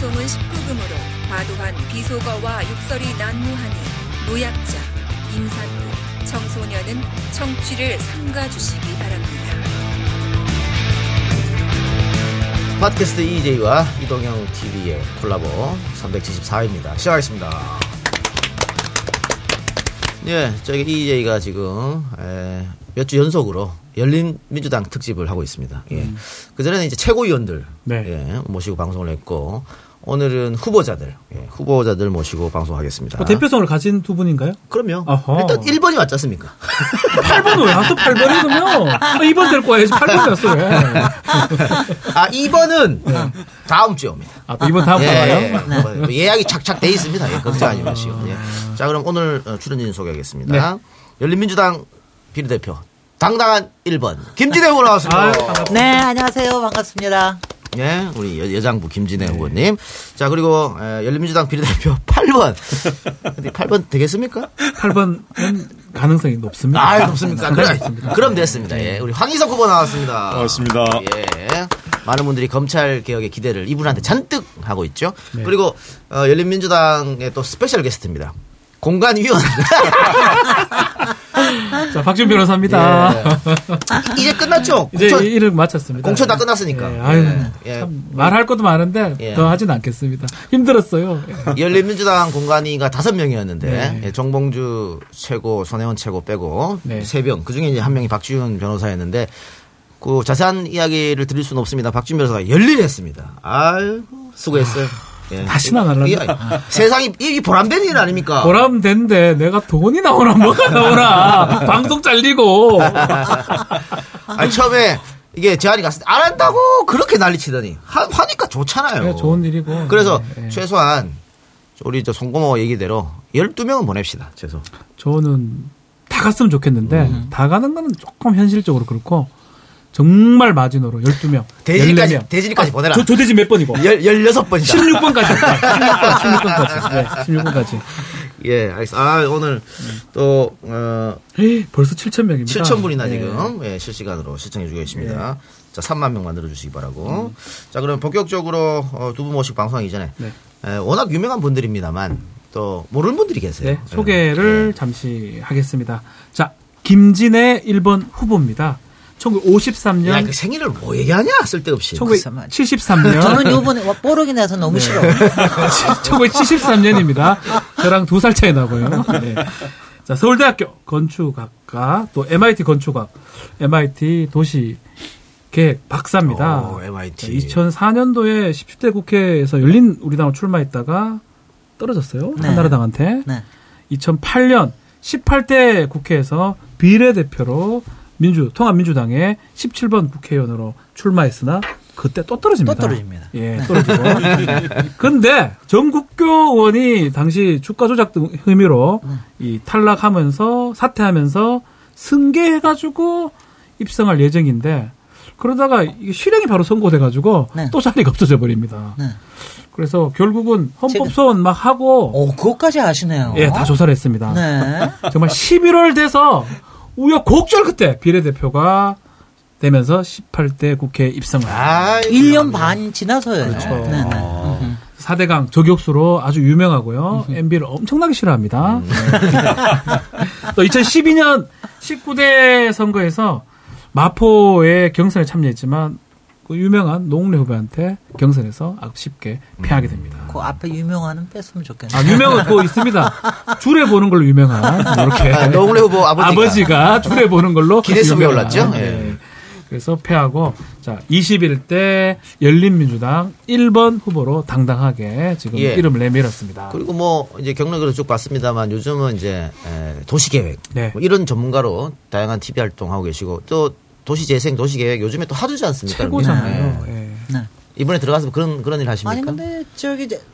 소문 19금으로 과도한 비속어와 욕설이 난무하니 노약자, 임산부, 청소년은 청취를 삼가주시기 바랍니다. 팟캐스트 EJ와 이동형 TV의 콜라보 374회입니다. 시작하겠습니다. 예, 저희 EJ가 지금 몇 주 연속으로 열린민주당 특집을 하고 있습니다. 예. 그전에는 이제 최고위원들 모시고 방송을 했고, 오늘은 후보자들, 후보자들 모시고 방송하겠습니다. 대표성을 가진 두 분인가요? 그럼요. 어허. 일단 1번이 왔지 않습니까? 8번은 왜 왔어? 8번이 그러면? 2번 될 거야. 8번이 왔어. 왜? 아, 2번은 다음 주에 옵니다. 아, 또 2번 다음 주에 와요? 네. 예약이 착착 돼 있습니다. 예, 걱정하지 마시고. 예. 자, 그럼 오늘 출연진 소개하겠습니다. 네. 열린민주당 비례대표 당당한 1번 김진애 후보 나왔습니다. 아유, 네, 안녕하세요. 반갑습니다. 예, 우리 여장부 김진애 후보님. 자, 그리고 열린민주당 비례대표 8번. 8번 되겠습니까? 8번 가능성이 높습니다. 아, 높습니까? 그럼 됐습니다. 예, 우리 황희석 후보 나왔습니다. 반갑습니다. 예, 많은 분들이 검찰개혁의 기대를 이분한테 잔뜩 하고 있죠. 네. 그리고 열린민주당의 또 스페셜 게스트입니다. 공간위원. 자, 박준 변호사입니다. 예. 이제 끝났죠? 공천, 이제 일을 마쳤습니다. 공천 다 끝났으니까. 예. 아유, 예. 말할 것도 많은데 더 하진 않겠습니다. 힘들었어요. 열린민주당 공간위가 5명이었는데 정봉주 최고, 손혜원 최고 빼고 3명. 그중에 이제 1명이 박지훈 변호사였는데, 그 자세한 이야기를 드릴 수는 없습니다. 박지훈 변호사가 열일했습니다. 아유, 수고했어요. 예. 다시 나가려나? 세상이 이 보람된 일 아닙니까? 보람된데 내가 돈이 나오나 뭐가 나오나 방송 잘리고. 아니, 처음에 이게 제안이 갔을 때 안 한다고 그렇게 난리치더니 하니까 좋잖아요. 그래, 좋은 일이고. 그래서 최소한 우리 저 송고모 얘기대로 12명은 보냅시다. 최소. 저는 다 갔으면 좋겠는데 다 가는 거는 조금 현실적으로 그렇고. 정말 마지노로 12명. 대진이까지 보내라. 조대진 몇 번이고? 16번이다. 16번까지. 16번까지. 네, 16번까지. 예, 알겠습니다. 아, 오늘 또, 벌써 7,000명입니다. 7,000분이나 지금, 실시간으로 시청해주고 계십니다. 자, 3만 명 만들어주시기 바라고. 자, 그럼 본격적으로 두 분 모시고 방송하기 전에, 워낙 유명한 분들입니다만, 또, 모르는 분들이 계세요. 네, 소개를 잠시 하겠습니다. 자, 김진애 1번 후보입니다. 1953년. 야, 그 생일을 뭐 얘기하냐? 쓸데없이. 1973년. 저는 요번에 뽀록이 나서 너무 싫어. 1973년입니다. 저랑 2살 차이 나고요. 네. 자, 서울대학교 건축학과, 또 MIT 건축학, MIT 도시계획 박사입니다. 오, MIT. 2004년도에 17대 국회에서 열린 우리당으로 출마했다가 떨어졌어요. 네. 한나라당한테. 네. 2008년 18대 국회에서 비례대표로 통합민주당의 17번 국회의원으로 출마했으나 그때 또 떨어집니다. 또 떨어집니다. 예, 떨어지고. 근데 정국교 의원이 당시 주가 조작 등 혐의로 이 탈락하면서 사퇴하면서 승계해가지고 입성할 예정인데, 그러다가 이게 실행이 바로 선고돼가지고 또 자리가 없어져 버립니다. 네. 그래서 결국은 헌법소원 막 하고. 오, 그것까지 아시네요. 예, 다 조사를 했습니다. 네. 정말 11월 돼서. 우여곡절 그때 비례대표가 되면서 18대 국회에 입성을 합니다. 1년 반 지나서요. 그렇죠. 네, 네. 4대강 저격수로 아주 유명하고요. MB를 엄청나게 싫어합니다. 또 2012년 19대 선거에서 마포의 경선에 참여했지만 그 유명한 노웅래 후배한테 경선에서 아쉽게 패하게 됩니다. 그 앞에 유명한은 뺐으면 좋겠네요. 아, 유명은 또 있습니다. 줄에 보는 걸로 유명한. 이렇게. 아, 노웅래 후보 아버지가 줄에 보는 걸로 기네스북에 올랐죠. 네. 그래서 패하고, 자, 21대 열린민주당 1번 후보로 당당하게 지금 이름을 내밀었습니다. 그리고 뭐 이제 경력으로 쭉 봤습니다만, 요즘은 이제 도시계획 뭐 이런 전문가로 다양한 TV 활동하고 계시고, 또 도시재생, 도시계획 요즘에 또 하루지 않습니까? 최고잖아요. 네. 이번에 들어가서 그런 일 하십니까? 아니, 근데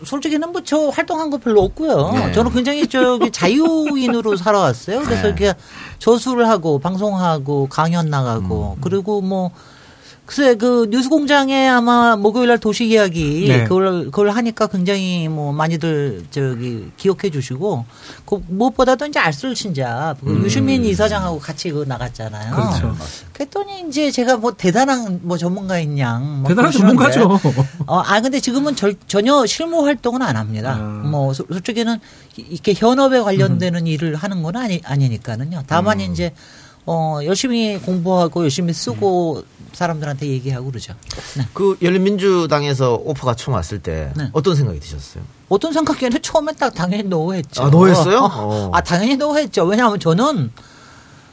솔직히는 뭐 저 활동한 거 별로 없고요. 네. 저는 굉장히 자유인으로 살아왔어요. 그래서 이렇게 저술을 하고 방송하고 강연 나가고 그리고 뭐 글쎄, 그 뉴스공장에 아마 목요일날 도시 이야기 네. 그걸 하니까 굉장히 뭐 많이들 저기 기억해 주시고 그 무엇보다도 이제 알쓸신잡 유시민 이사장하고 같이 그 나갔잖아요. 그렇죠. 그랬더니 이제 제가 뭐 대단한 뭐 전문가인 양 대단한 그러시는데. 전문가죠. 근데 지금은 전혀 실무 활동은 안 합니다. 뭐 솔직히는 이렇게 현업에 관련되는 일을 하는 건 아니니까는요. 다만 이제 열심히 공부하고 열심히 쓰고 사람들한테 얘기하고 그러죠. 네. 그 열린민주당에서 오퍼가 처음 왔을 때 네. 어떤 생각이 드셨어요? 어떤 생각이냐면 처음에 딱 당연히 노했죠. 아, 노했어요? 당연히 노했죠. 왜냐하면 저는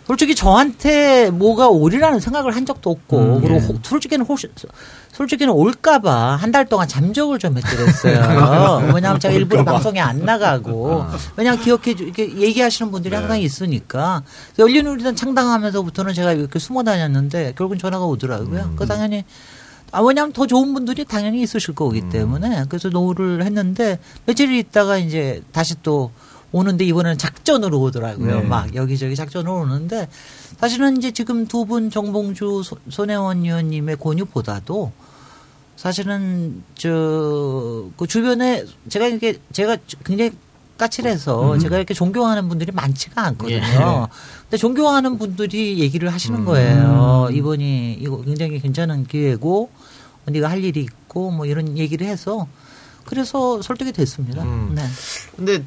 솔직히 저한테 뭐가 오리라는 생각을 한 적도 없고 그리고 솔직히는 올까봐 한 달 동안 잠적을 좀 했더랬어요. 왜냐하면 제가 일부러 방송에 안 나가고 왜냐하면 이렇게 얘기하시는 분들이 네. 항상 있으니까 열린우리당 창당하면서부터는 제가 이렇게 숨어 다녔는데 결국은 전화가 오더라고요. 그 당연히 왜냐하면 더 좋은 분들이 당연히 있으실 거기 때문에 그래서 노를 했는데 며칠 있다가 이제 다시 또 오는데 이번에는 작전으로 오더라고요. 네. 막 여기저기 작전으로 오는데 사실은 이제 지금 두 분 정봉주 손혜원 의원님의 권유보다도 사실은 그 주변에 제가 굉장히 까칠해서 제가 이렇게 존경하는 분들이 많지가 않거든요. 예. 근데 존경하는 분들이 얘기를 하시는 거예요. 이번이 이거 굉장히 괜찮은 기회고 네가 할 일이 있고 뭐 이런 얘기를 해서 그래서 설득이 됐습니다. 네. 근데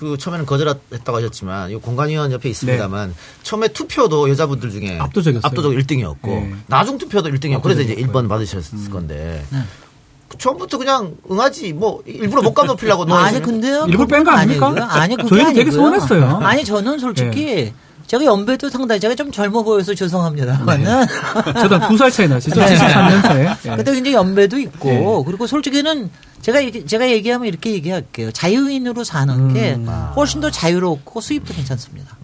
그 처음에는 거절했다고 하셨지만 이 공관위원 옆에 있습니다만 네. 처음에 투표도 여자분들 중에 압도적 1등이었고 네. 나중 투표도 1등이었고 그래서 이제 1번 받으셨을 건데 네. 처음부터 그냥 응하지 뭐 일부러 못 감높이려고 아니 근데요 일부러 뺀 거 아닙니까? 아니 그게 저희는 되게 서운했어요. 아니 저는 솔직히 네. 제가 연배도 상당히 제가 좀 젊어 보여서 죄송합니다만은 네. 저도 한 2살 차이 나시죠? 73년생에 네. 근데 이제 연배도 있고 네. 그리고 솔직히는 제가 얘기하면 이렇게 얘기할게요. 자유인으로 사는 게 훨씬 더 자유롭고 수입도 괜찮습니다.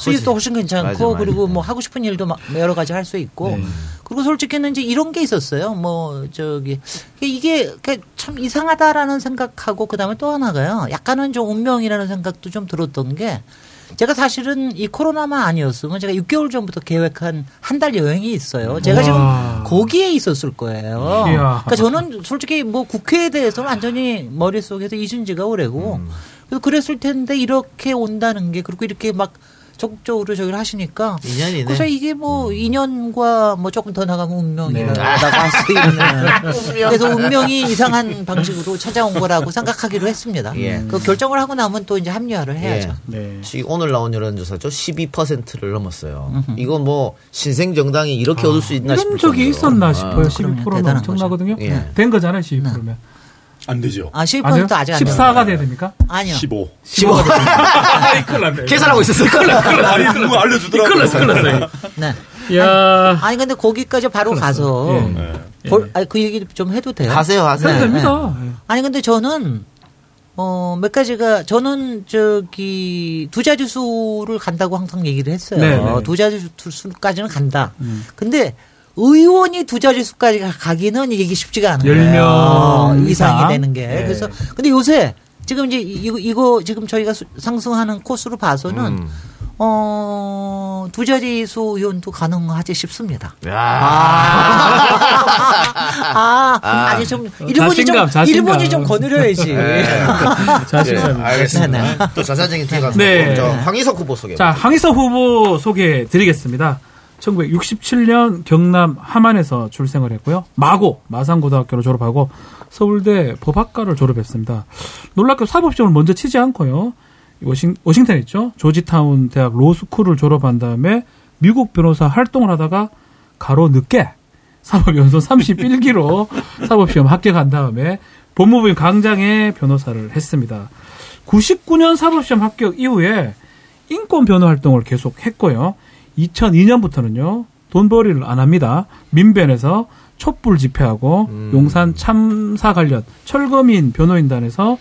수입도 훨씬 괜찮고 맞아. 그리고 뭐 하고 싶은 일도 여러 가지 할 수 있고 그리고 솔직히는 이제 이런 게 있었어요. 뭐 저기 이게 참 이상하다라는 생각하고 그다음에 또 하나가요. 약간은 좀 운명이라는 생각도 좀 들었던 게 제가 사실은 이 코로나만 아니었으면 제가 6개월 전부터 계획한 한 달 여행이 있어요. 제가 지금 거기에 있었을 거예요. 그러니까 저는 솔직히 뭐 국회에 대해서는 완전히 머릿속에서 잊은 지가 오래고 그랬을 텐데 이렇게 온다는 게 그리고 이렇게 막 적극적으로 저기를 하시니까 2년이네. 그래서 이게 뭐 인연과 뭐 조금 더 나가면 운명이라고 할 수 있는. 그래서 운명이 이상한 방식으로 찾아온 거라고 생각하기로 했습니다. 예. 그 결정을 하고 나면 또 이제 합리화를 해야죠. 예. 네. 오늘 나온 여론조사죠. 12%를 넘었어요. 이거 뭐 신생 정당이 이렇게 얻을 수 있나 싶어요. 이런 적이 있었나 싶어요. 12%는 엄청나거든요. 예. 된 거잖아요. 12%면. 네. 안 되죠. 10%도 아직 안 돼요. 14가 돼야 됩니까? 아니요. 15가 돼야 됩니다. 계산하고 있었어요. 아니, 누가 알려주더라고요. 큰일 났어요. 네. 야. 아니, 근데 거기까지 바로 가서. 예. 그 얘기 좀 해도 돼요? 가세요. 해도 됩니다. 네. 아니, 근데 저는, 몇 가지가, 저는 두자지수를 간다고 항상 얘기를 했어요. 네. 두자지수까지는 간다. 근데, 의원이 두자릿수까지 가기는 이게 쉽지가 않아요. 10명 이상이 되는 게. 네. 그래서, 근데 요새 지금 이제 이거 지금 저희가 상승하는 코스로 봐서는, 두자릿수 의원도 가능하지 싶습니다. 아니 좀, 일본이 좀 거느려야지. 네. 자신감. 네, 알겠습니다. 네. 또 자사적인 태가. 네. 황희석 후보 소개 드리겠습니다. 1967년 경남 함안에서 출생을 했고요. 마산고등학교를 졸업하고 서울대 법학과를 졸업했습니다. 놀랍게도 사법시험을 먼저 치지 않고요. 워싱턴 있죠. 조지타운 대학 로스쿨을 졸업한 다음에 미국 변호사 활동을 하다가 가로 늦게 사법연수 31기로 사법시험 합격한 다음에 법무부인 강장의 변호사를 했습니다. 99년 사법시험 합격 이후에 인권 변호 활동을 계속했고요. 2002년부터는요. 돈벌이를 안 합니다. 민변에서 촛불 집회하고 용산 참사 관련 철거민 변호인단에서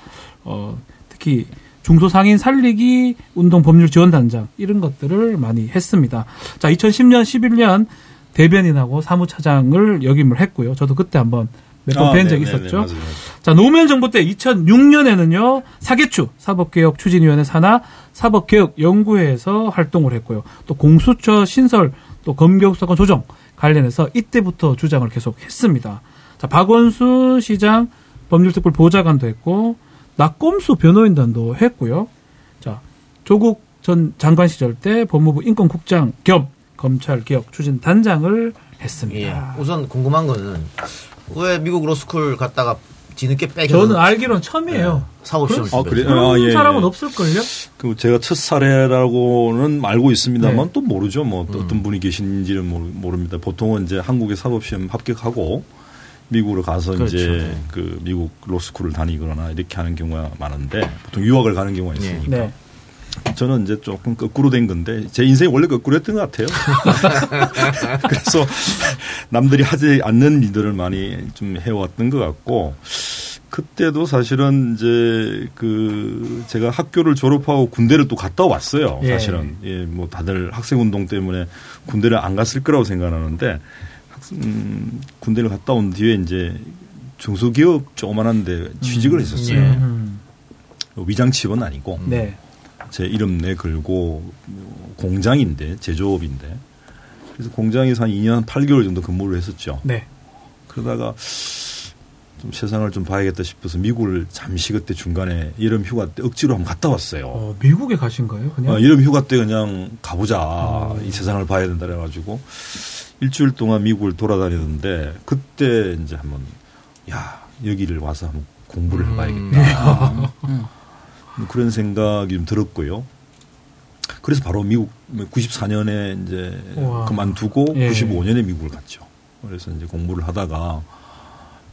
특히 중소상인 살리기 운동 법률 지원단장 이런 것들을 많이 했습니다. 자, 2010년 11년 대변인하고 사무차장을 역임을 했고요. 저도 그때 한번 몇 번 뵌 적이 있었죠. 맞아요. 자, 노무현 정부 때 2006년에는요. 사개추 사법개혁 추진위원회 산하 사법개혁 연구회에서 활동을 했고요. 또 공수처 신설, 또 검경 수사권 조정, 관련해서 이때부터 주장을 계속 했습니다. 자, 박원순 시장 법률특별 보좌관도 했고, 나꼼수 변호인단도 했고요. 자, 조국 전 장관 시절 때 법무부 인권국장 겸 검찰개혁 추진단장을 했습니다. 예, 우선 궁금한 거는 왜 미국 로스쿨 갔다가 뒤늦게 빼겨? 저는 알기로는 처음이에요. 예, 사법 시험 그런 사람은 없을걸요? 그 제가 첫 사례라고는 알고 있습니다만 네. 또 모르죠. 뭐 또 어떤 분이 계신지는 모릅니다. 보통은 이제 한국의 사법 시험 합격하고 미국으로 가서 그렇죠. 이제 그 미국 로스쿨을 다니거나 이렇게 하는 경우가 많은데 보통 유학을 가는 경우가 있으니까. 네. 네. 저는 이제 조금 거꾸로 된 건데 제 인생이 원래 거꾸로였던 것 같아요. 그래서 남들이 하지 않는 일들을 많이 좀 해왔던 것 같고 그때도 사실은 이제 그 제가 학교를 졸업하고 군대를 또 갔다 왔어요. 사실은 예, 뭐 다들 학생운동 때문에 군대를 안 갔을 거라고 생각하는데 군대를 갔다 온 뒤에 이제 중소기업 조그만한데 취직을 했었어요. 위장 취업은 아니고. 네. 제 이름 내걸고 공장인데 제조업인데 그래서 공장에서 한 2년 8개월 정도 근무를 했었죠. 네. 그러다가 좀 세상을 좀 봐야겠다 싶어서 미국을 잠시 그때 중간에 여름 휴가 때 억지로 한번 갔다 왔어요. 미국에 가신 거예요? 그냥? 여름 휴가 때 그냥 가보자. 이 세상을 봐야 된다 그래가지고 일주일 동안 미국을 돌아다니던데 그때 이제 한번 야 여기를 와서 한번 공부를 해봐야겠다. 그런 생각이 좀 들었고요. 그래서 바로 미국 94년에 이제 우와. 그만두고 예. 95년에 미국을 갔죠. 그래서 이제 공부를 하다가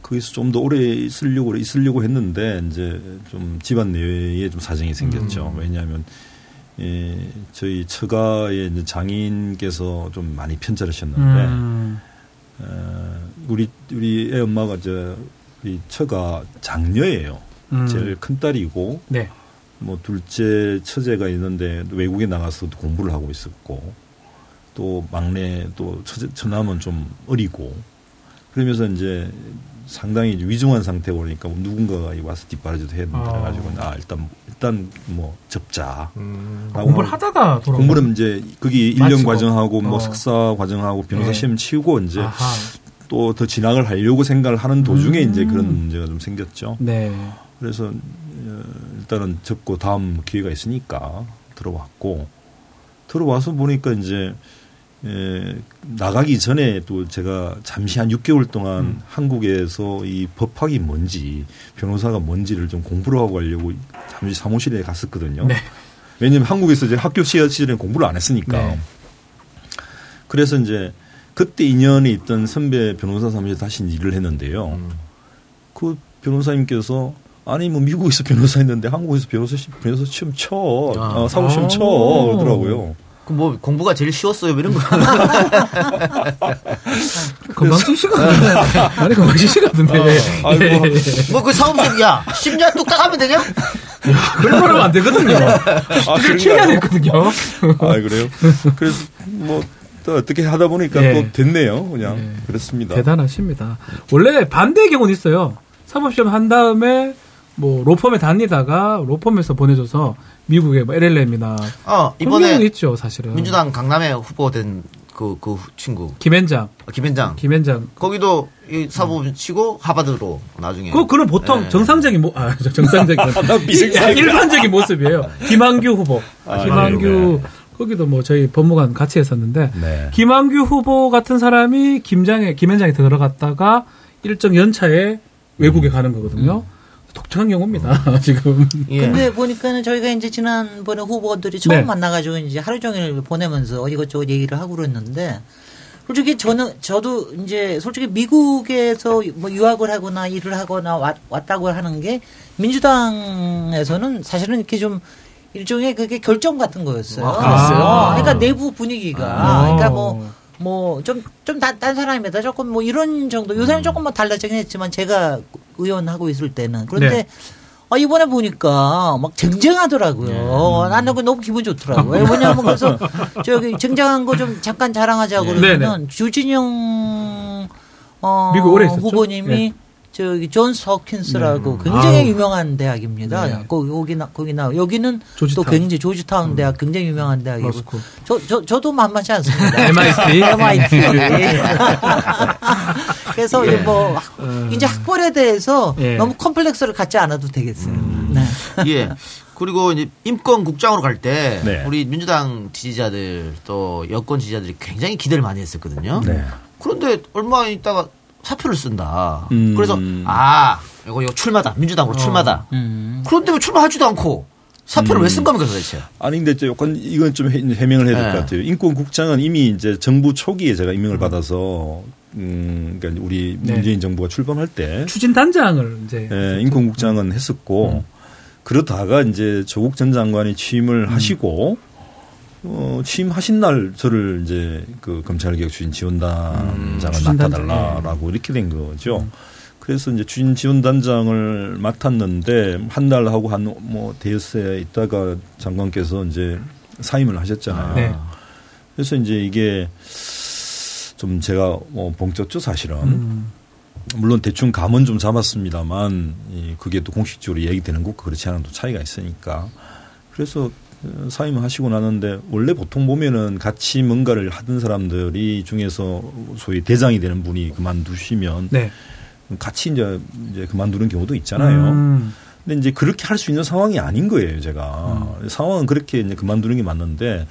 거기서 좀 더 오래 있으려고 했는데 이제 좀 집안 내에 좀 사정이 생겼죠. 왜냐하면 예, 저희 처가의 이제 장인께서 좀 많이 편찮으셨는데 우리 애 엄마가 저 우리 처가 장녀예요. 제일 큰 딸이고. 네. 뭐 둘째 처제가 있는데 외국에 나가서 공부를 하고 있었고 또 막내 또 처남은 좀 어리고 그러면서 이제 상당히 위중한 상태고 그러니까 누군가가 와서 뒷바라지도 해야 된다 그래가지고 일단 뭐 접자. 공부를 하다가 돌아가. 공부는 이제 거기 1년 과정하고 뭐 석사 과정하고 변호사 시험 치우고 이제 또 더 진학을 하려고 생각을 하는 도중에 이제 그런 문제가 좀 생겼죠. 네. 그래서 일단은 접고 다음 기회가 있으니까 들어와서 보니까 이제 나가기 전에 또 제가 잠시 한 6개월 동안 한국에서 이 법학이 뭔지 변호사가 뭔지를 좀 공부를 하고 가려고 잠시 사무실에 갔었거든요. 네. 왜냐하면 한국에서 이제 학교 시절에는 공부를 안 했으니까. 네. 그래서 이제 그때 인연이 있던 선배 변호사 사무실에 다시 일을 했는데요. 그 변호사님께서 아니 뭐 미국에서 변호사 했는데 한국에서 변호사 시험 쳐 사법 시험 쳐 그러더라고요. 그럼 뭐 공부가 제일 쉬웠어요 이런 거. 건방진 시간인데. 아니 건방진 시간인데. 뭐 그 사법 시험 야 10년 뚝딱 하면 되냐? 그런 거는 안 되거든요. 그걸 챙겨야 되거든요. 아 그래요? 그래서 뭐. 또 어떻게 하다 보니까 예. 또 됐네요. 그냥 예. 그렇습니다. 대단하십니다. 원래 반대의 경우는 있어요. 사법시험 한 다음에 뭐 로펌에 다니다가 로펌에서 보내줘서 미국의 뭐 LLM이나 이번에 있죠 사실은. 민주당 강남에 후보된 그 친구 김현장 거기도 이 사법 치고 하버드로 나중에 그건 보통 네. 정상적인 일반적인 모습이에요. 김한규 후보 거기도 뭐 저희 법무관 같이 했었는데 네. 김한규 후보 같은 사람이 김현장에 들어갔다가 일정 연차에 외국에 가는 거거든요. 독특한 경우입니다. 지금. 예. 근데 보니까는 저희가 이제 지난번에 후보들이 처음 만나가지고 이제 하루 종일 보내면서 이것저것 얘기를 하고 그랬는데 솔직히 저도 이제 솔직히 미국에서 뭐 유학을 하거나 일을 하거나 왔다고 하는 게 민주당에서는 사실은 이렇게 좀 일종의 그게 결정 같은 거였어요. 그러니까 내부 분위기가. 그러니까 딴 사람에다 조금 뭐 이런 정도. 요새는 조금 뭐 달라지긴 했지만 제가 의원하고 있을 때는. 그런데 이번에 보니까 막 쟁쟁하더라고요. 나는 그게 너무 기분 좋더라고요. 왜냐하면 그래서 저기 쟁쟁한 거 좀 잠깐 자랑하자고 그러면 주진영 미국 오래 있었죠? 후보님이 저기 존스 허킨스라고 굉장히 유명한 대학입니다. 네. 거기나 여기는 조지타운. 또 굉장히 조지타운 대학 굉장히 유명한 대학이고. 저도 만만치 않습니다. MIT. 그래서 네. 뭐 이제 학벌에 대해서 네. 너무 컴플렉스를 갖지 않아도 되겠어요. 네. 예. 그리고 이제 임권국장으로 갈 때 네. 우리 민주당 지지자들 또 여권 지지자들이 굉장히 기대를 많이 했었거든요. 네. 그런데 얼마 있다가 사표를 쓴다. 그래서 이거 출마다. 민주당으로 출마다. 그런데 왜 출마하지도 않고 사표를 왜 쓴 겁니까 도대체? 아니 근데 이건 좀 해명을 해야 될 것 같아요. 인권국장은 이미 이제 정부 초기에 제가 임명을 받아서 그러니까 우리 문재인 정부가 출범할 때 추진단장을 이제 인권국장은 했었고 그러다가 이제 조국 전 장관이 취임을 하시고 취임하신 날 저를 이제 그 검찰개혁 추진지원단장을 맡아달라라고 이렇게 된 거죠. 그래서 이제 추진지원단장을 맡았는데 한 달 하고 한 뭐 대여세 있다가 장관께서 이제 사임을 하셨잖아요. 네. 그래서 이제 이게 좀 제가 봉쳤죠 사실은. 물론 대충 감은 좀 잡았습니다만 그게 또 공식적으로 얘기되는 것과 그렇지 않은 또 차이가 있으니까. 그래서 사임하시고 나는데 원래 보통 보면은 같이 뭔가를 하던 사람들이 중에서 소위 대장이 되는 분이 그만두시면 네. 같이 이제 그만두는 경우도 있잖아요. 근데 이제 그렇게 할 수 있는 상황이 아닌 거예요, 제가. 상황은 그렇게 이제 그만두는 게 맞는데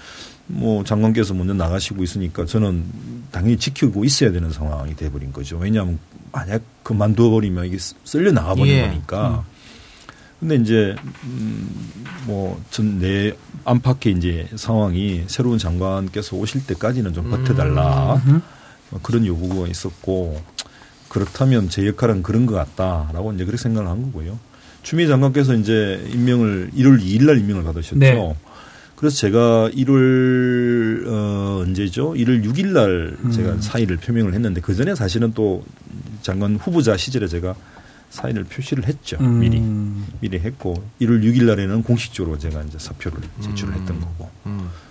뭐 장관께서 먼저 나가시고 있으니까 저는 당연히 지키고 있어야 되는 상황이 돼버린 거죠. 왜냐하면 만약 그만두어버리면 이게 쓸려 나가버린 거니까. 근데 이제 뭐 전 내 안팎의 이제 상황이 새로운 장관께서 오실 때까지는 좀 버텨달라 그런 요구가 있었고 그렇다면 제 역할은 그런 것 같다라고 이제 그렇게 생각을 한 거고요. 추미애 장관께서 이제 임명을 1월 2일 날 임명을 받으셨죠. 네. 그래서 제가 1월 6일 날 제가 사의를 표명을 했는데 그 전에 사실은 또 장관 후보자 시절에 제가 사의를 표시를 했죠. 미리 했고 1월 6일 날에는 공식적으로 제가 이제 사표를 제출을 했던 거고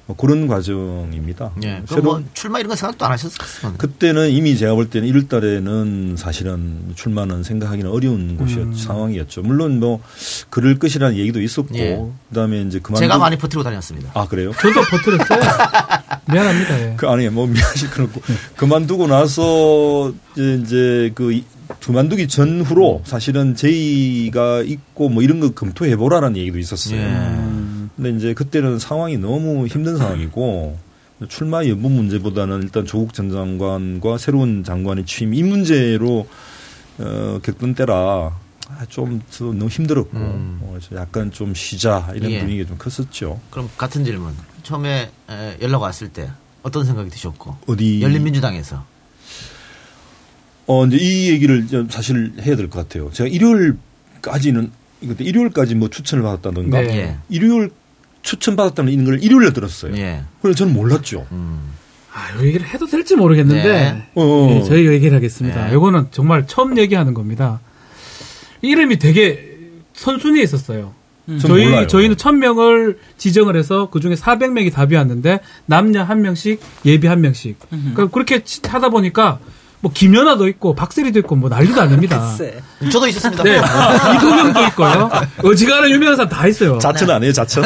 뭐 그런 과정입니다. 예, 새로운 뭐 출마 이런 거 생각도 안 하셨을까요? 그때는 이미 제가 볼 때는 1월 달에는 사실은 출마는 생각하기는 어려운 상황이었죠. 물론 뭐 그럴 것이라는 얘기도 있었고 그다음에 이제 제가 많이 버티고 다녔습니다. 아 그래요? 저도 버티렸어요. 미안합니다. 예. 아니 뭐 미안하실 그렇고 그만두고 나서 이제 그만두기 전후로 사실은 제의가 있고 뭐 이런 거 검토해보라는 얘기도 있었어요. 근데 이제 그때는 상황이 너무 힘든 상황이고 출마 여부 문제보다는 일단 조국 전 장관과 새로운 장관의 취임 이 문제로 겪던 때라 좀 너무 힘들었고 약간 좀 쉬자 이런 분위기가 좀 컸었죠. 그럼 같은 질문. 처음에 연락 왔을 때 어떤 생각이 드셨고? 어디? 열린민주당에서. 이제 이 얘기를 사실 해야 될 것 같아요. 제가 일요일까지 뭐 추천을 받았다든가, 네. 일요일 추천받았다는 걸 일요일에 들었어요. 네. 그래서 저는 몰랐죠. 이 얘기를 해도 될지 모르겠는데, 네. 네, 저희 얘기를 하겠습니다. 네. 이거는 정말 처음 얘기하는 겁니다. 이름이 되게 선순위에 있었어요. 저희는 1,000명을 지정을 해서 그 중에 400명이 답이 왔는데, 남녀 1명씩, 예비 1명씩. 그러니까 그렇게 하다 보니까, 뭐 김연아도 있고 박세리도 있고 뭐 난리도 아닙니다. 저도 있었습니다. 네, 이동영도 있고요. 어지간한 유명한 사람 다 있어요. 자천 아니에요, 자천.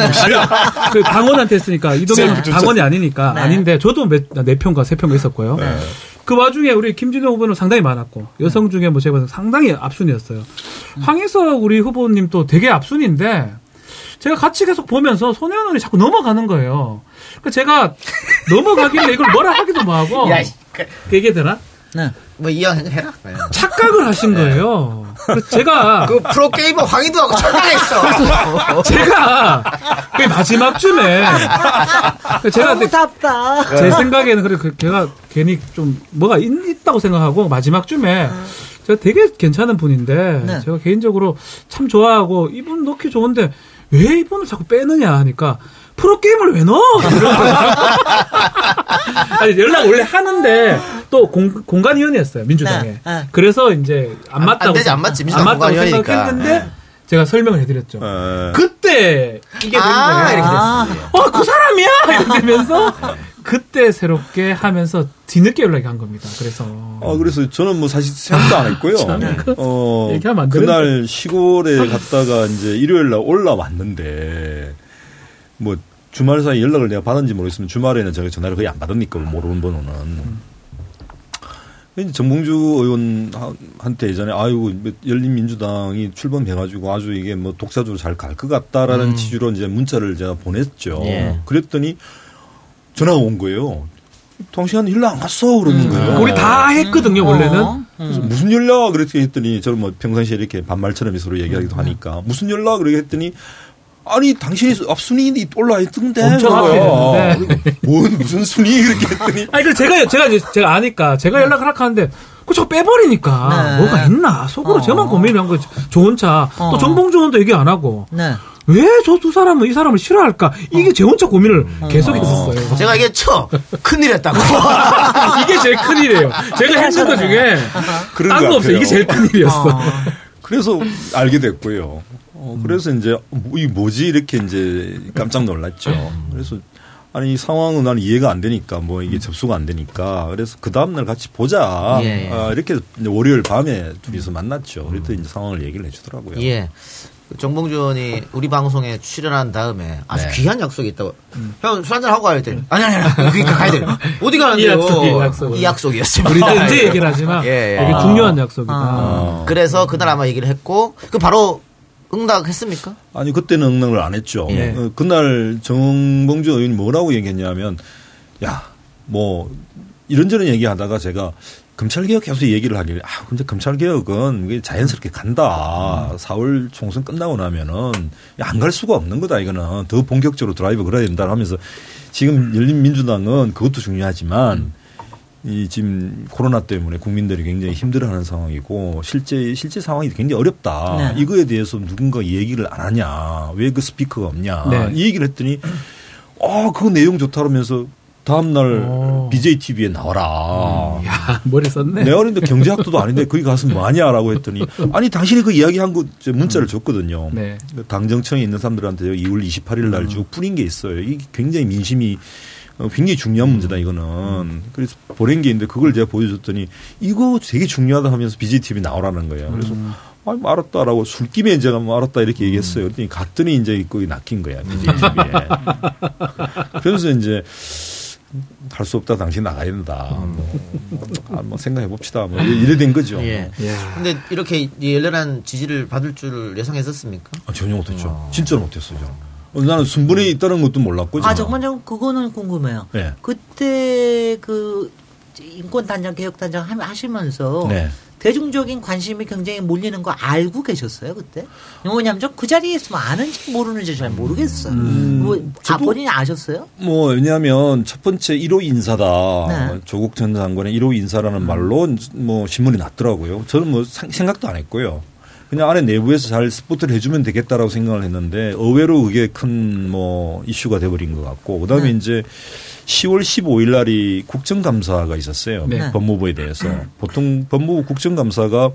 그 당원한테 했으니까 이동영 당원이 아니니까 네. 아닌데 저도 네 편과 세 편과 있었고요. 네. 그 와중에 우리 김진애 후보는 상당히 많았고 여성 중에 뭐 제가 상당히 앞순이었어요. 황희석 우리 후보님도 되게 앞순인데 제가 같이 계속 보면서 손혜원 언니 자꾸 넘어가는 거예요. 그러니까 제가 넘어가길래 이걸 뭐라 하기도 뭐하고 얘기해야 되나? 네. 뭐 이왕 해라. 착각을 하신 거예요. 그래서 제가 그 프로게이머 황희도하고 착각했어. 제가 그 마지막 쯤에 제가 답답. 제 생각에는 그래 걔가 괜히 좀 뭐가 있다고 생각하고 마지막 쯤에 제가 되게 괜찮은 분인데 네. 제가 개인적으로 참 좋아하고 이분 넣기 좋은데 왜 이분을 자꾸 빼느냐 하니까. 프로게임을 왜 넣어? 아니, 연락 원래 하는데, 또 공관위원이었어요, 민주당에. 네, 네. 그래서 이제, 안 맞다고. 안 맞지, 민주당 안 맞다고 생각했는데, 네. 제가 설명을 해드렸죠. 그때, 이게 된 거예요. 이렇게 됐어요. 그 사람이야! 이러면서, 그때 새롭게 하면서 뒤늦게 연락이 간 겁니다. 그래서 그래서 저는 뭐 사실 생각도 안 했고요. 얘기하면 안 그날 되는데. 시골에 갔다가 이제 일요일 날 올라왔는데 뭐 주말 사이 연락을 내가 받았는지 모르겠으면 주말에는 제가 전화를 거의 안 받으니까 모르는 번호는. 정봉주 의원한테 예전에 아이고 열린민주당이 출범해가지고 아주 이게 뭐 독자적으로 잘 갈 것 같다라는 취지로 이제 문자를 제가 보냈죠. 예. 그랬더니 전화가 온 거예요. 당신한테 연락 안 갔어 그러는 거예요. 우리 다 했거든요 원래는. 그래서 무슨 연락 그렇게 했더니 저는 뭐 평상시에 이렇게 반말처럼 서로 얘기하기도 하니까 무슨 연락 그렇게 했더니. 아니 당신이 앞순위 올라있던데 엄청 거야. 뭔 무슨 순위 그렇게 했더니. 아니 그 제가 아니까 제가 연락을 하라 하는데 그 자꾸 빼버리니까 네. 뭐가 있나 속으로 저만 고민을 한 거지. 좋은 차 또 전봉준도 얘기 안 하고. 네. 왜 저 두 사람은 이 사람을 싫어할까? 이게 제 혼자 고민을 계속 했었어요. 제가 이게 큰일 했다고. 이게 제일 큰일이에요. 제가 했던 것 중에 딴 거 없어요. 이게 제일 큰일이었어. 그래서 알게 됐고요. 그래서 이제 이 뭐지 이렇게 이제 깜짝 놀랐죠. 그래서 아니 이 상황은 나는 이해가 안 되니까 뭐 이게 접수가 안 되니까 그래서 그 다음날 같이 보자. 예. 이렇게 이제 월요일 밤에 둘이서 만났죠. 그랬더니 이제 상황을 얘기를 해주더라고요. 예. 정봉주 의원이 우리 방송에 출연한 다음에 아주 네. 귀한 약속이 있다고. 형 술 한잔 하고 가야 돼. 아니 그러니까 가야 돼. 어디 가는데요? 이 약속이었어요. 우리 언제 얘기를 하지만 되게 중요한 약속이다. 그래서 그날 아마 얘기를 했고 그 바로 응답했습니까? 아니 그때는 응답을 안 했죠. 예. 그날 정봉주 의원이 뭐라고 얘기했냐면 뭐 이런저런 얘기하다가 제가 검찰개혁 계속 얘기를 하길래 근데 검찰개혁은 자연스럽게 간다. 4월 총선 끝나고 나면은 안 갈 수가 없는 거다. 이거는 더 본격적으로 드라이브 걸어야 된다 하면서 지금 열린민주당은 그것도 중요하지만 이 지금 코로나 때문에 국민들이 굉장히 힘들어하는 상황이고 실제 상황이 굉장히 어렵다. 네. 이거에 대해서 누군가 얘기를 안 하냐. 왜 그 스피커가 없냐. 네. 이 얘기를 했더니 그 내용 좋다 그러면서 다음날 BJTV에 나와라. 머리 썼네. 내가 그런데 경제학도도 아닌데 거기 가서 뭐 하냐라고 했더니 아니 당신이 그 이야기한 거 문자를 줬거든요. 네. 당정청에 있는 사람들한테 2월 28일 날 쭉 뿌린 게 있어요. 이게 굉장히 민심이 굉장히 중요한 문제다 이거는. 그래서 보낸 게 있는데 그걸 제가 보여줬더니 이거 되게 중요하다 하면서 BJTV 나오라는 거예요. 그래서 알았다라고 술김에 제가 알았다 이렇게 얘기했어요. 그랬더니 갔더니 이제 거기 낚인 거야 BJTV에. 그래서 이제 할 수 없다 당신 나가야 된다. 뭐 생각해 봅시다. 뭐 이래 된 거죠. 예. 근데 이렇게 열렬한 지지를 받을 줄 예상했었습니까? 전혀 못했죠. 진짜로 못했어요. 나는 순번이 있다는 것도 몰랐고. 정말 그거는 궁금해요. 네. 그때 그 인권단장, 개혁단장 하시면서 네. 대중적인 관심이 굉장히 몰리는 거 알고 계셨어요 그때? 왜냐하면 저 그 자리에 있으면 아는지 모르는지 잘 모르겠어요. 본인이 아셨어요? 뭐 왜냐하면 첫 번째 1호 인사다. 네. 조국 전 장관의 1호 인사라는 말로 뭐 신문이 났더라고요. 저는 뭐 생각도 안 했고요. 그냥 안에 내부에서 잘 스포트를 해주면 되겠다라고 생각을 했는데 의외로 그게 큰 뭐 이슈가 돼버린 것 같고 그다음에 이제 10월 15일 날이 국정감사가 있었어요. 네. 법무부에 대해서. 보통 법무부 국정감사가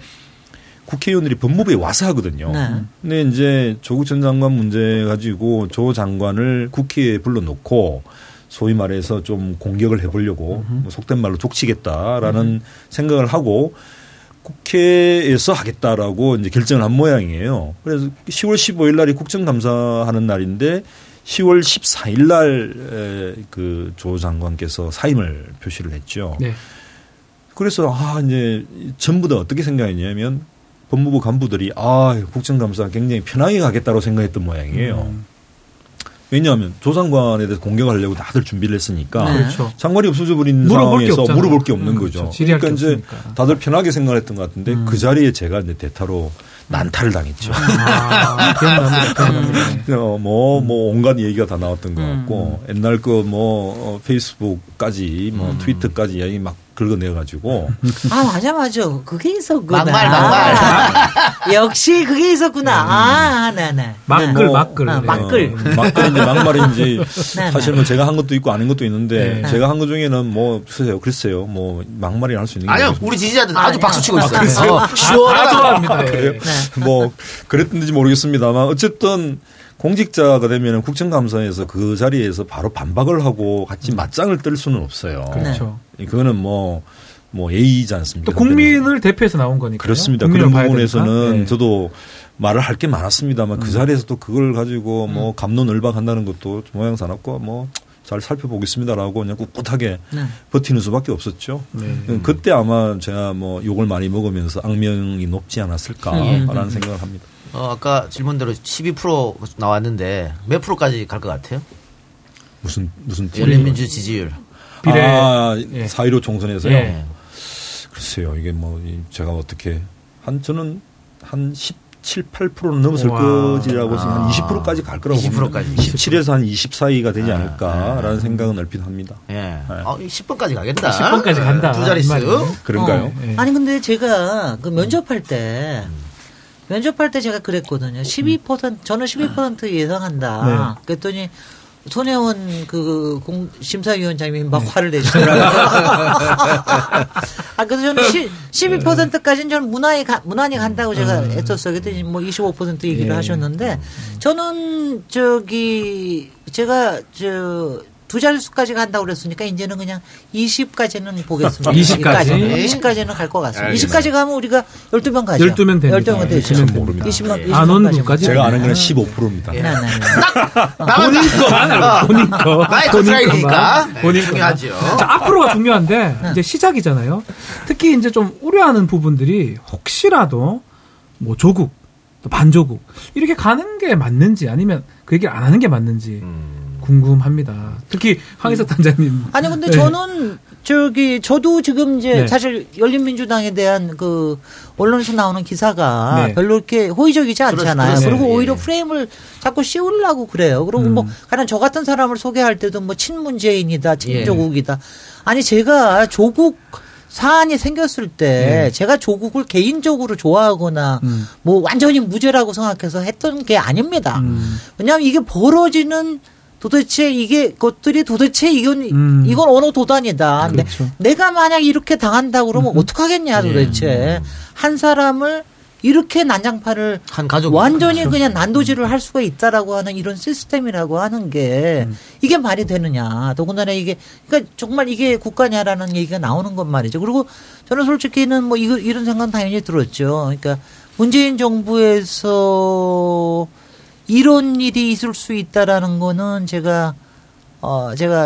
국회의원들이 법무부에 와서 하거든요. 네. 근데 이제 조국 전 장관 문제 가지고 조 장관을 국회에 불러놓고 소위 말해서 좀 공격을 해보려고 속된 말로 족치겠다라는 생각을 하고 국회에서 하겠다라고 이제 결정을 한 모양이에요. 그래서 10월 15일 날이 국정감사하는 날인데 10월 14일 날 그 조 장관께서 사임을 표시를 했죠. 네. 그래서 이제 전부 다 어떻게 생각했냐면 법무부 간부들이 국정감사 굉장히 편하게 가겠다고 생각했던 모양이에요. 왜냐하면 조 장관에 대해서 공격하려고 다들 준비를 했으니까 네. 그렇죠. 장관이 없어져 버린 상황에서 물어볼 게 없는 거죠. 그러니까 이제 다들 편하게 생각했던 것 같은데 그 자리에 제가 이제 대타로 난타를 당했죠. 뭐 온갖 얘기가 다 나왔던 것 같고 옛날 거 뭐 페이스북까지 뭐 트위터까지 이야기 막 긁어내가지고. 맞아. 그게 있었구나. 막말. 역시 그게 있었구나. 막말인지. 사실 뭐 제가 한 것도 있고 아닌 것도 있는데 제가 한 것 중에는 뭐 글쎄요. 뭐 막말이 할 수 있는 게. 아니요. 우리 지지자들 아주 박수치고 있어요. 시원하다. 그래요? 뭐 그랬는지 모르겠습니다만 어쨌든 공직자가 되면 국정감사에서 그 자리에서 바로 반박을 하고 같이 맞짱을 뜰 수는 없어요. 그렇죠. 그거는 뭐 예의이지 않습니까? 또 국민을 대표해서 나온 거니까. 그렇습니다. 그런 부분에서는 네. 저도 말을 할 게 많았습니다만 그 자리에서 또 그걸 가지고 뭐 갑론을박한다는 것도 모양사납고 뭐 잘 살펴보겠습니다라고 그냥 꿋꿋하게 네. 버티는 수밖에 없었죠. 네. 그때 아마 제가 뭐 욕을 많이 먹으면서 악명이 높지 않았을까라는 생각을 합니다. 아까 질문대로 12% 나왔는데 몇 프로까지 갈 것 같아요? 무슨 열린민주 지지율? 비례. 아, 4.15 총선에서요? 예. 글쎄요, 이게 뭐, 제가 어떻게, 저는 한 17, 8%는 넘었을 거지라고 해서 한 20%까지 갈 거라고. 20%까지. 17에서 한 20 사이가 되지 않을까라는 생각은 얼핏 합니다. 예. 네. 아, 10번까지 가겠다. 10번까지 간다. 두 자릿수. 그런가요? 예. 아니, 근데 제가 그 면접할 때 제가 그랬거든요. 12%, 저는 12% 예상한다. 네. 그랬더니, 손혜원 그 심사위원장님이 막 화를 내시더라고요. 아, 그래서 저는 12%까지는 저는 무난히 간다고 제가 했었어요. 그랬더니 뭐 25% 얘기를 하셨는데 저는 제가 두 자릿수까지 간다고 그랬으니까 이제는 그냥 20까지는 보겠습니다. 20까지는 갈 것 같습니다. 알겠습니다. 20까지 가면 우리가 12명 가죠. 12명 되죠. 12명 되죠. 20명 안원까지 제가 아는 건 15%입니다. 본인 거. 나의 컨트라이니까. 본인 중요하죠. 자, 앞으로가 중요한데 이제 시작이잖아요. 특히 이제 좀 우려하는 부분들이 혹시라도 뭐 조국, 또 반조국 이렇게 가는 게 맞는지 아니면 그 얘기를 안 하는 게 맞는지. 궁금합니다. 특히 황희석 단장님. 아니 근데 저는 저도 지금 이제 사실 열린민주당에 대한 그 언론에서 나오는 기사가 별로 이렇게 호의적이지 않잖아요. 그리고 오히려 프레임을 자꾸 씌우려고 그래요. 그리고 뭐 가령 저 같은 사람을 소개할 때도 뭐 친문재인이다, 친조국이다. 아니 제가 조국 사안이 생겼을 때 제가 조국을 개인적으로 좋아하거나 뭐 완전히 무죄라고 생각해서 했던 게 아닙니다. 왜냐하면 이게 벌어지는 도대체 이게 것들이 도대체 이건 언어 도단이다. 그렇죠. 내가 만약 이렇게 당한다 그러면 어떡하겠냐 도대체. 한 사람을 이렇게 난장판을 한 가족 완전히 그냥 난도질을 할 수가 있다라고 하는 이런 시스템이라고 하는 게 이게 말이 되느냐. 더군다나 이게 그러니까 정말 이게 국가냐라는 얘기가 나오는 건 말이죠. 그리고 저는 솔직히는 뭐 이런 생각은 당연히 들었죠. 그러니까 문재인 정부에서 이런 일이 있을 수 있다라는 거는 제가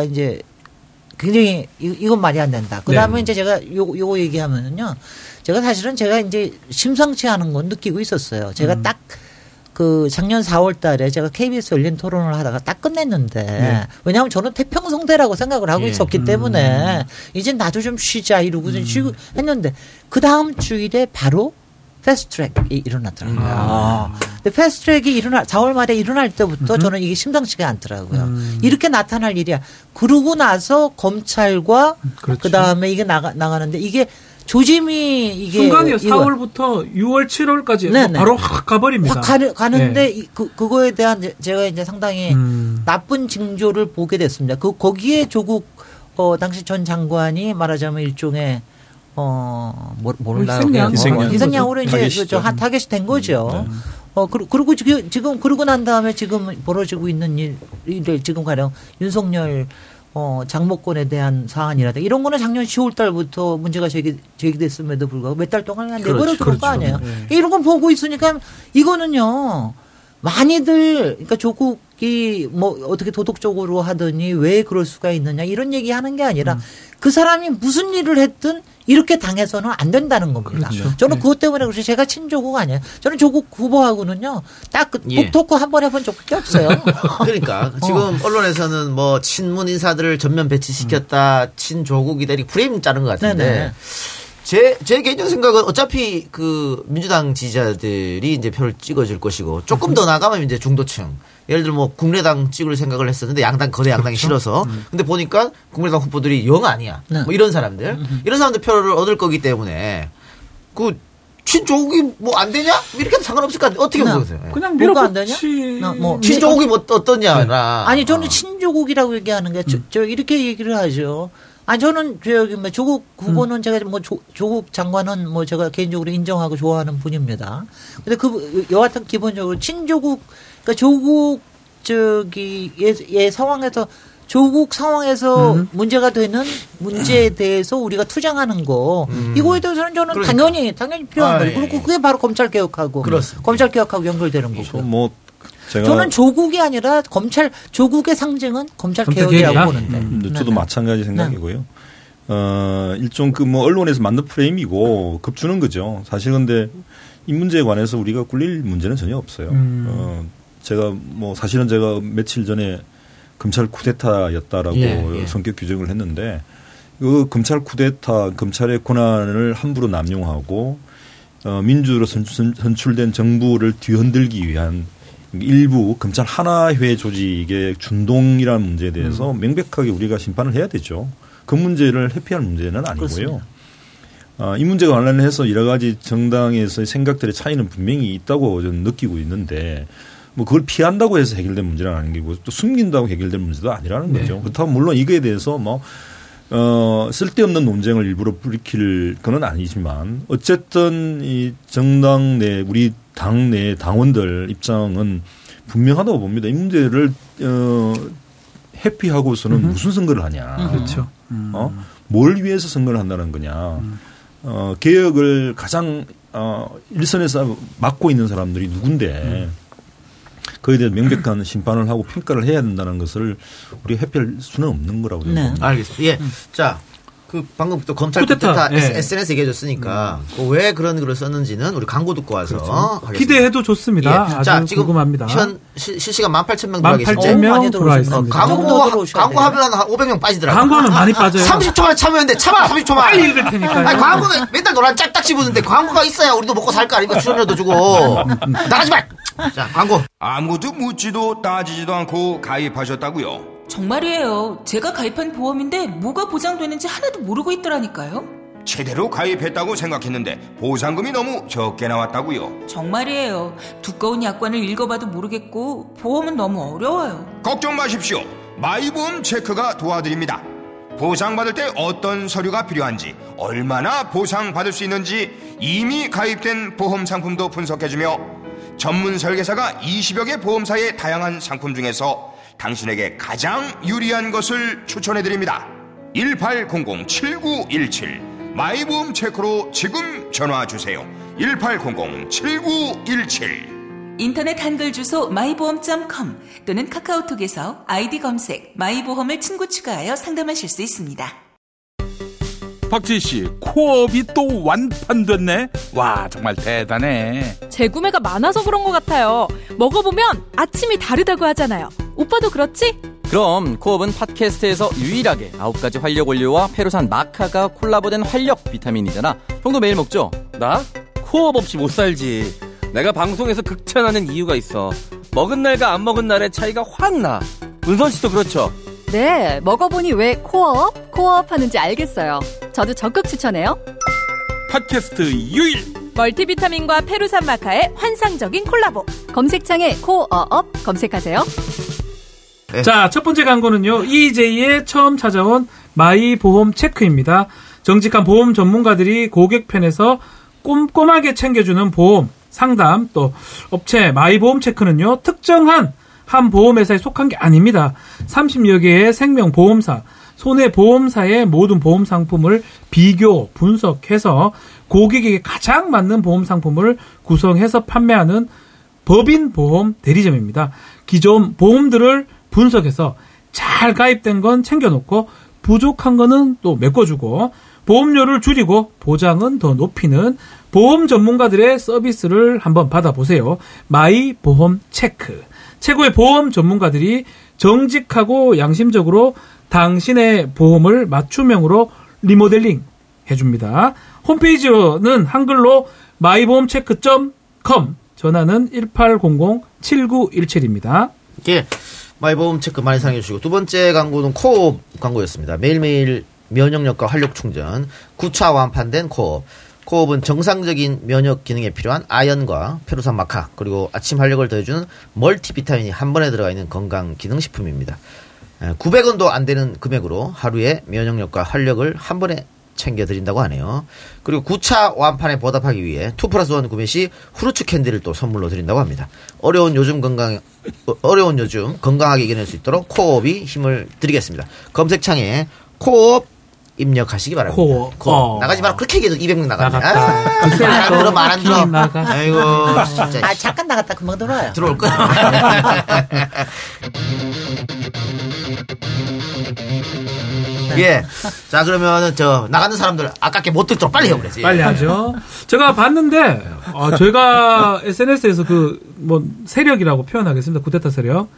이제 굉장히 이건 말이 안 된다. 그 다음에 이제 제가 요거 얘기하면은요. 제가 이제 심상치 않은 건 느끼고 있었어요. 제가 딱 그 작년 4월 달에 제가 KBS 열린 토론을 하다가 딱 끝냈는데 왜냐하면 저는 태평성대라고 생각을 하고 있었기 때문에 이제 나도 좀 쉬자 이러고 좀 쉬고 했는데 그 다음 주일에 바로 패스트트랙이 일어났더라고요. 근데 패스트트랙이 4월 말에 일어날 때부터 저는 이게 심상치가 않더라고요. 이렇게 나타날 일이야. 그러고 나서 검찰과 그 다음에 이게 나가는데 이게 조짐이 이게 순간이에요. 4월부터 6월, 7월까지 바로 확 가버립니다. 확 가는데 그거에 대한 제가 이제 상당히 나쁜 징조를 보게 됐습니다. 거기에 조국 당시 전 장관이 말하자면 일종의 희생양으로 이제 타겟이 된 거죠. 그리고 지금 그러고 난 다음에 지금 벌어지고 있는 일들 지금 가령 윤석열 장모권에 대한 사안이라든가 이런 거는 작년 10월 달부터 문제가 제기됐음에도 불구하고 몇 달 동안 내버려둘 거 아니에요. 이런 건 보고 있으니까 이거는요. 많이들 그러니까 조국이 뭐 어떻게 도덕적으로 하더니 왜 그럴 수가 있느냐 이런 얘기하는 게 아니라 그 사람이 무슨 일을 했든 이렇게 당해서는 안 된다는 겁니다. 그렇죠. 저는 그것 때문에 그래서 제가 친조국 아니에요. 저는 조국 후보하고는요 딱 북토크 한 번 해본 적밖에 없어요. 그러니까 지금 언론에서는 뭐 친문 인사들을 전면 배치시켰다, 친조국이다 이렇게 프레임 짜는 것 같은데. 네네. 제 개인적 생각은 어차피 그 민주당 지지자들이 이제 표를 찍어줄 것이고 조금 더 나가면 이제 중도층. 예를 들어 뭐 국민의당 찍을 생각을 했었는데 거대 양당이 싫어서. 근데 보니까 국민의당 후보들이 영 아니야. 뭐 이런 사람들. 이런 사람들 표를 얻을 거기 때문에 그 친조국이 뭐 안 되냐? 이렇게 해도 상관없을 것 같은데 어떻게 보세요? 그냥 뭐가 안 되냐? 친조국이 뭐 어떠냐나. 아니 저는 친조국이라고 얘기하는 게 저 이렇게 얘기를 하죠. 아니 저는 조국 후보는 제가 뭐 조국 장관은 뭐 제가 개인적으로 인정하고 좋아하는 분입니다. 근데 여하튼 기본적으로 친조국 그러니까 조국 저기 상황에서 조국 상황에서 문제가 되는 문제에 대해서 우리가 투쟁하는 거 이거에 대해서는 저는 그러니까. 당연히 필요한 거예요. 그리고 그게 바로 검찰개혁하고 검찰개혁하고 연결되는 거고. 뭐 저는 조국이 아니라 조국의 상징은 검찰개혁이라고 보는데. 저도 마찬가지 생각이고요. 일종 그 뭐 언론에서 만든 프레임이고 급주는 거죠. 사실 근데 이 문제에 관해서 우리가 굴릴 문제는 전혀 없어요. 제가 뭐 사실은 제가 며칠 전에 검찰 쿠데타였다라고 성격 규정을 했는데 그 검찰 쿠데타, 검찰의 권한을 함부로 남용하고 민주로 선출된 정부를 뒤흔들기 위한 일부 검찰 하나회 조직의 준동이라는 문제에 대해서 명백하게 우리가 심판을 해야 되죠. 그 문제를 회피할 문제는 아니고요. 이 문제가 관련해서 여러 가지 정당에서의 생각들의 차이는 분명히 있다고 저는 느끼고 있는데 뭐 그걸 피한다고 해서 해결된 문제는 아닌 거고 또 숨긴다고 해결된 문제도 아니라는 거죠. 그렇다면 물론 이거에 대해서 뭐 쓸데없는 논쟁을 일부러 불이킬 건 아니지만 어쨌든 이 정당 내 우리 당내 당원들 입장은 분명하다고 봅니다. 이 문제를 회피하고서는 무슨 선거를 하냐. 그렇죠. 뭘 위해서 선거를 한다는 거냐. 개혁을 가장 일선에서 막고 있는 사람들이 누군데 그에 대해 명백한 심판을 하고 평가를 해야 된다는 것을 우리 회피할 수는 없는 거라고 생각합니다. 알겠습니다. 예. 자, 그 방금 또 검찰 쿠데타 SNS 얘기해 줬으니까 왜 그런 글을 썼는지는 우리 광고 듣고 와서 하겠습니다. 기대해도 좋습니다. 예. 아주 자, 지금 궁금합니다. 실시간 18,000명 들어와 계십니다. 광고하면 한 500명 빠지더라고요. 광고는 많이 빠져요. 30초만 참여했는데 참아 30초만. 빨리 읽을 테니까요. 아니, 광고는 맨날 노란 짝딱 씹었는데 광고가 있어야 우리도 먹고 살 거 아닙니까? 출연료도 주고. 나가지 말. 자, 광고. 아무도 묻지도 따지지도 않고 가입하셨다고요? 정말이에요. 제가 가입한 보험인데 뭐가 보장되는지 하나도 모르고 있더라니까요. 제대로 가입했다고 생각했는데 보상금이 너무 적게 나왔다고요. 정말이에요. 두꺼운 약관을 읽어봐도 모르겠고 보험은 너무 어려워요. 걱정 마십시오. 마이보험 체크가 도와드립니다. 보상받을 때 어떤 서류가 필요한지, 얼마나 보상받을 수 있는지 이미 가입된 보험 상품도 분석해주며 전문 설계사가 20여 개 보험사의 다양한 상품 중에서 당신에게 가장 유리한 것을 추천해드립니다. 1800-7917 마이보험 체크로 지금 전화주세요. 1800-7917 인터넷 한글 주소 my보험.com 또는 카카오톡에서 아이디 검색 마이보험을 친구 추가하여 상담하실 수 있습니다. 박지희씨 코업이 또 완판됐네. 와 정말 대단해. 재구매가 많아서 그런 것 같아요. 먹어보면 아침이 다르다고 하잖아요. 오빠도 그렇지? 그럼 코업은 팟캐스트에서 유일하게 9가지 활력원료와 페루산 마카가 콜라보된 활력 비타민이잖아. 형도 매일 먹죠? 나? 코업 없이 못 살지. 내가 방송에서 극찬하는 이유가 있어. 먹은 날과 안 먹은 날의 차이가 확 나. 은선씨도 그렇죠? 네, 먹어보니 왜 코어업 하는지 알겠어요. 저도 적극 추천해요. 팟캐스트 유일 멀티비타민과 페루산 마카의 환상적인 콜라보. 검색창에 코어업 검색하세요. 네. 자, 첫 번째 광고는요. EJ의 처음 찾아온 마이 보험 체크입니다. 정직한 보험 전문가들이 고객 편에서 꼼꼼하게 챙겨주는 보험, 상담, 또 업체 마이 보험 체크는요. 특정한 한 보험회사에 속한 게 아닙니다. 30여 개의 생명보험사, 손해보험사의 모든 보험상품을 비교, 분석해서 고객에게 가장 맞는 보험상품을 구성해서 판매하는 법인보험 대리점입니다. 기존 보험들을 분석해서 잘 가입된 건 챙겨놓고 부족한 거는 또 메꿔주고 보험료를 줄이고 보장은 더 높이는 보험 전문가들의 서비스를 한번 받아보세요. 마이 보험 체크. 최고의 보험 전문가들이 정직하고 양심적으로 당신의 보험을 맞춤형으로 리모델링 해줍니다. 홈페이지는 한글로 my보험체크.com 전화는 1800-7917입니다. 예, 마이보험체크 많이 사랑해주시고 두 번째 광고는 코업 광고였습니다. 매일매일 면역력과 활력충전 9차 완판된 코업. 코업은 정상적인 면역 기능에 필요한 아연과 페루산 마카 그리고 아침 활력을 더해주는 멀티비타민이 한 번에 들어가 있는 건강기능식품입니다. 900원도 안 되는 금액으로 하루에 면역력과 활력을 한 번에 챙겨드린다고 하네요. 그리고 9차 완판에 보답하기 위해 2+1 구매 시 후르츠 캔디를 또 선물로 드린다고 합니다. 어려운 요즘 건강하게 이겨낼 수 있도록 코업이 힘을 드리겠습니다. 검색창에 코업 입력하시기 바랍니다. 코업. 나가지 마라. 그렇게 얘기해도 200명 나가네. 말 안 들어. 아이고 진짜. 아 잠깐 나갔다 금방 들어와요. 들어올 거야. 예. 자, 그러면 나가는 사람들 아깝게 못 듣도록 빨리 해보겠지. 빨리 하죠. 제가 봤는데 저희가 SNS에서 세력이라고 표현하겠습니다. 쿠데타 세력.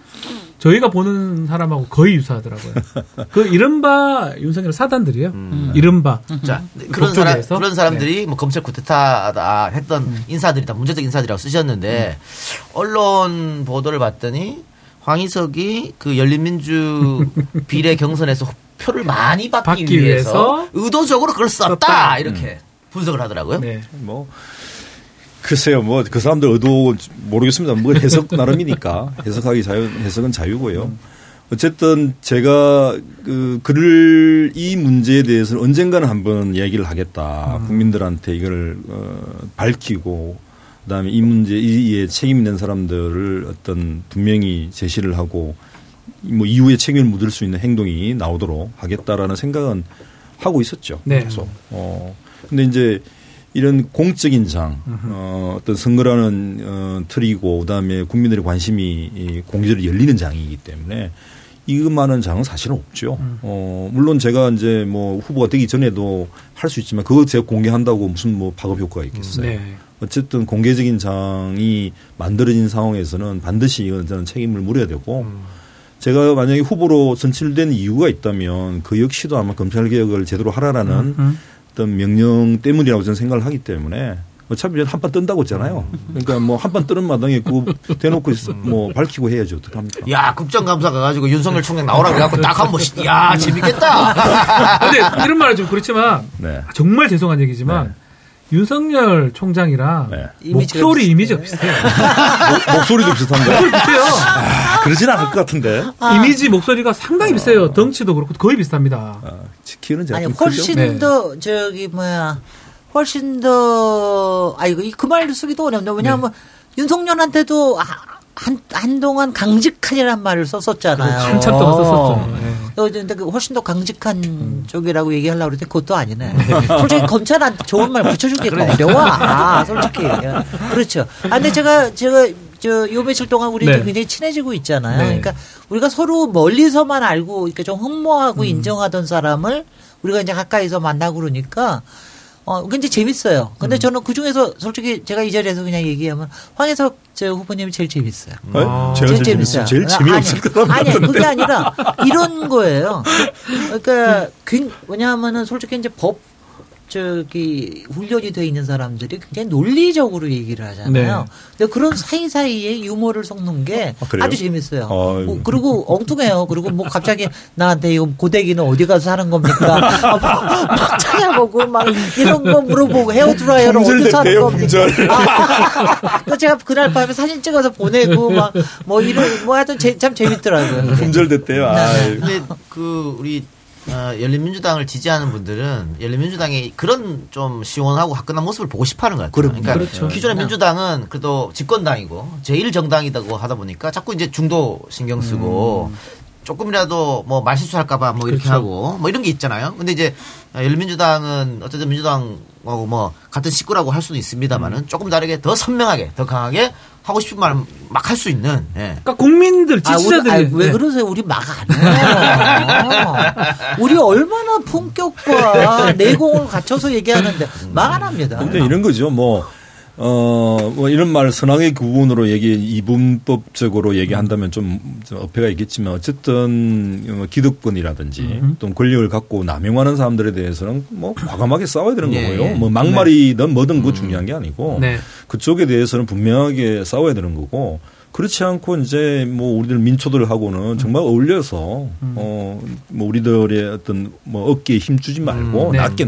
저희가 보는 사람하고 거의 유사하더라고요. 그 이른바 윤석열 사단들이에요. 이른바. 자, 그런 사람들이 네. 검찰 쿠데타다 했던 인사들이다. 문제적 인사들이라고 쓰셨는데 언론 보도를 봤더니 황희석이 그 열린민주 비례 경선에서 표를 많이 받기 위해서 의도적으로 그걸 썼다. 이렇게 분석을 하더라고요. 네. 글쎄요, 그 사람들 의도 모르겠습니다. 해석 나름이니까. 해석은 자유고요. 어쨌든 제가 그를 이 문제에 대해서는 언젠가는 한번 얘기를 하겠다. 국민들한테 이걸 밝히고, 그 다음에 이 문제에 책임 있는 사람들을 분명히 제시를 하고, 이후에 책임을 묻을 수 있는 행동이 나오도록 하겠다라는 생각은 하고 있었죠. 네. 계속. 근데 이제 이런 공적인 장, 어떤 선거라는 틀이고, 그 다음에 국민들의 관심이 공개적으로 열리는 장이기 때문에 이것만한 장은 사실은 없죠. 물론 제가 이제 후보가 되기 전에도 할 수 있지만 그걸 제가 공개한다고 무슨 파급 효과가 있겠어요. 네. 어쨌든 공개적인 장이 만들어진 상황에서는 반드시 이건 저는 책임을 물어야 되고 제가 만약에 후보로 선출된 이유가 있다면 그 역시도 아마 검찰개혁을 제대로 하라라는 어떤 명령 때문이라고 저는 생각을 하기 때문에 어차피 한 판 뜬다고 했잖아요. 그러니까 한 판 뜨는 마당에 그거 대놓고 밝히고 해야죠. 어떡합니까? 야, 국정감사 가가지고 윤석열 총장 나오라고 해갖고 딱 한 번씩. 야, 재밌겠다. 근데 이런 말은 좀 그렇지만 네. 정말 죄송한 얘기지만 네. 윤석열 총장이랑 네. 목소리 이미지가 비슷해요. 목소리도 비슷한데. 목소리 비슷해요. 그러진 않을 것 같은데. 이미지 목소리가 상당히 비슷해요. 덩치도 그렇고 거의 비슷합니다. 키는 제가 좀 훨씬 크죠? 더 네. 훨씬 더 그 말도 쓰기도 어렵네요. 왜냐하면 네. 윤석열한테도 한동안 강직한이라는 말을 썼었잖아요. 한참 동안 썼었죠. 네. 근데 훨씬 더 강직한 쪽이라고 얘기하려고 그랬는데 그것도 아니네. 솔직히 검찰한테 좋은 말 붙여주기가 어려워. 솔직히. 그렇죠. 근데 제가 요 며칠 동안 우리 네. 굉장히 친해지고 있잖아요. 네. 그러니까 우리가 서로 멀리서만 알고 그러니까 좀 흠모하고 인정하던 사람을 우리가 이제 가까이서 만나고 그러니까 굉장히 재밌어요. 근데 저는 그 중에서 솔직히 제가 이 자리에서 그냥 얘기하면 황희석 후보님이 제일 재밌어요. 제일 재밌어요. 제일 재미없을 거라고. 아니, 그게 아니라 이런 거예요. 그러니까 왜냐하면은 솔직히 이제 훈련이 돼 있는 사람들이 굉장히 논리적으로 얘기를 하잖아요. 네. 근데 그런 사이사이에 유머를 섞는 게 아주 재밌어요. 그리고 엉뚱해요. 그리고 갑자기 나한테 이거 고데기는 어디 가서 사는 겁니까? 막 찾아보고 막 이런 거 물어보고 헤어드라이어는 어디서 사는 겁니까? 그래서 제가 그날 밤에 사진 찍어서 보내고 막 하여튼 참 재밌더라고요. 품절됐대요. 근데 우리 열린민주당을 지지하는 분들은 열린민주당의 그런 좀 시원하고 화끈한 모습을 보고 싶어하는 것 같아요. 그렇죠. 기존의 민주당은 그래도 집권당이고 제1정당이라고 하다 보니까 자꾸 이제 중도 신경 쓰고 조금이라도 말실수할까봐 이렇게 그렇죠. 하고 이런 게 있잖아요. 근데 이제 열린민주당은 어쨌든 민주당하고 같은 식구라고 할 수는 있습니다만은 조금 다르게 더 선명하게 더 강하게 하고 싶은 말 막 할 수 있는. 예. 그러니까 국민들 지지자들이 왜 그러세요? 우리 막 안 해요. 우리 얼마나 품격과 내공을 갖춰서 얘기하는데 막 안 합니다. 근데 이런 거죠. 이런 말 선악의 구분으로 이분법적으로 얘기한다면 좀 어폐가 있겠지만 어쨌든 기득권이라든지 또 권력을 갖고 남용하는 사람들에 대해서는 과감하게 싸워야 되는 거고요. 예. 막말이든 뭐든 그거 중요한 게 아니고 네. 그쪽에 대해서는 분명하게 싸워야 되는 거고 그렇지 않고 이제 우리들 민초들하고는 정말 어울려서 우리들의 어떤 어깨에 힘주지 말고 네. 낮게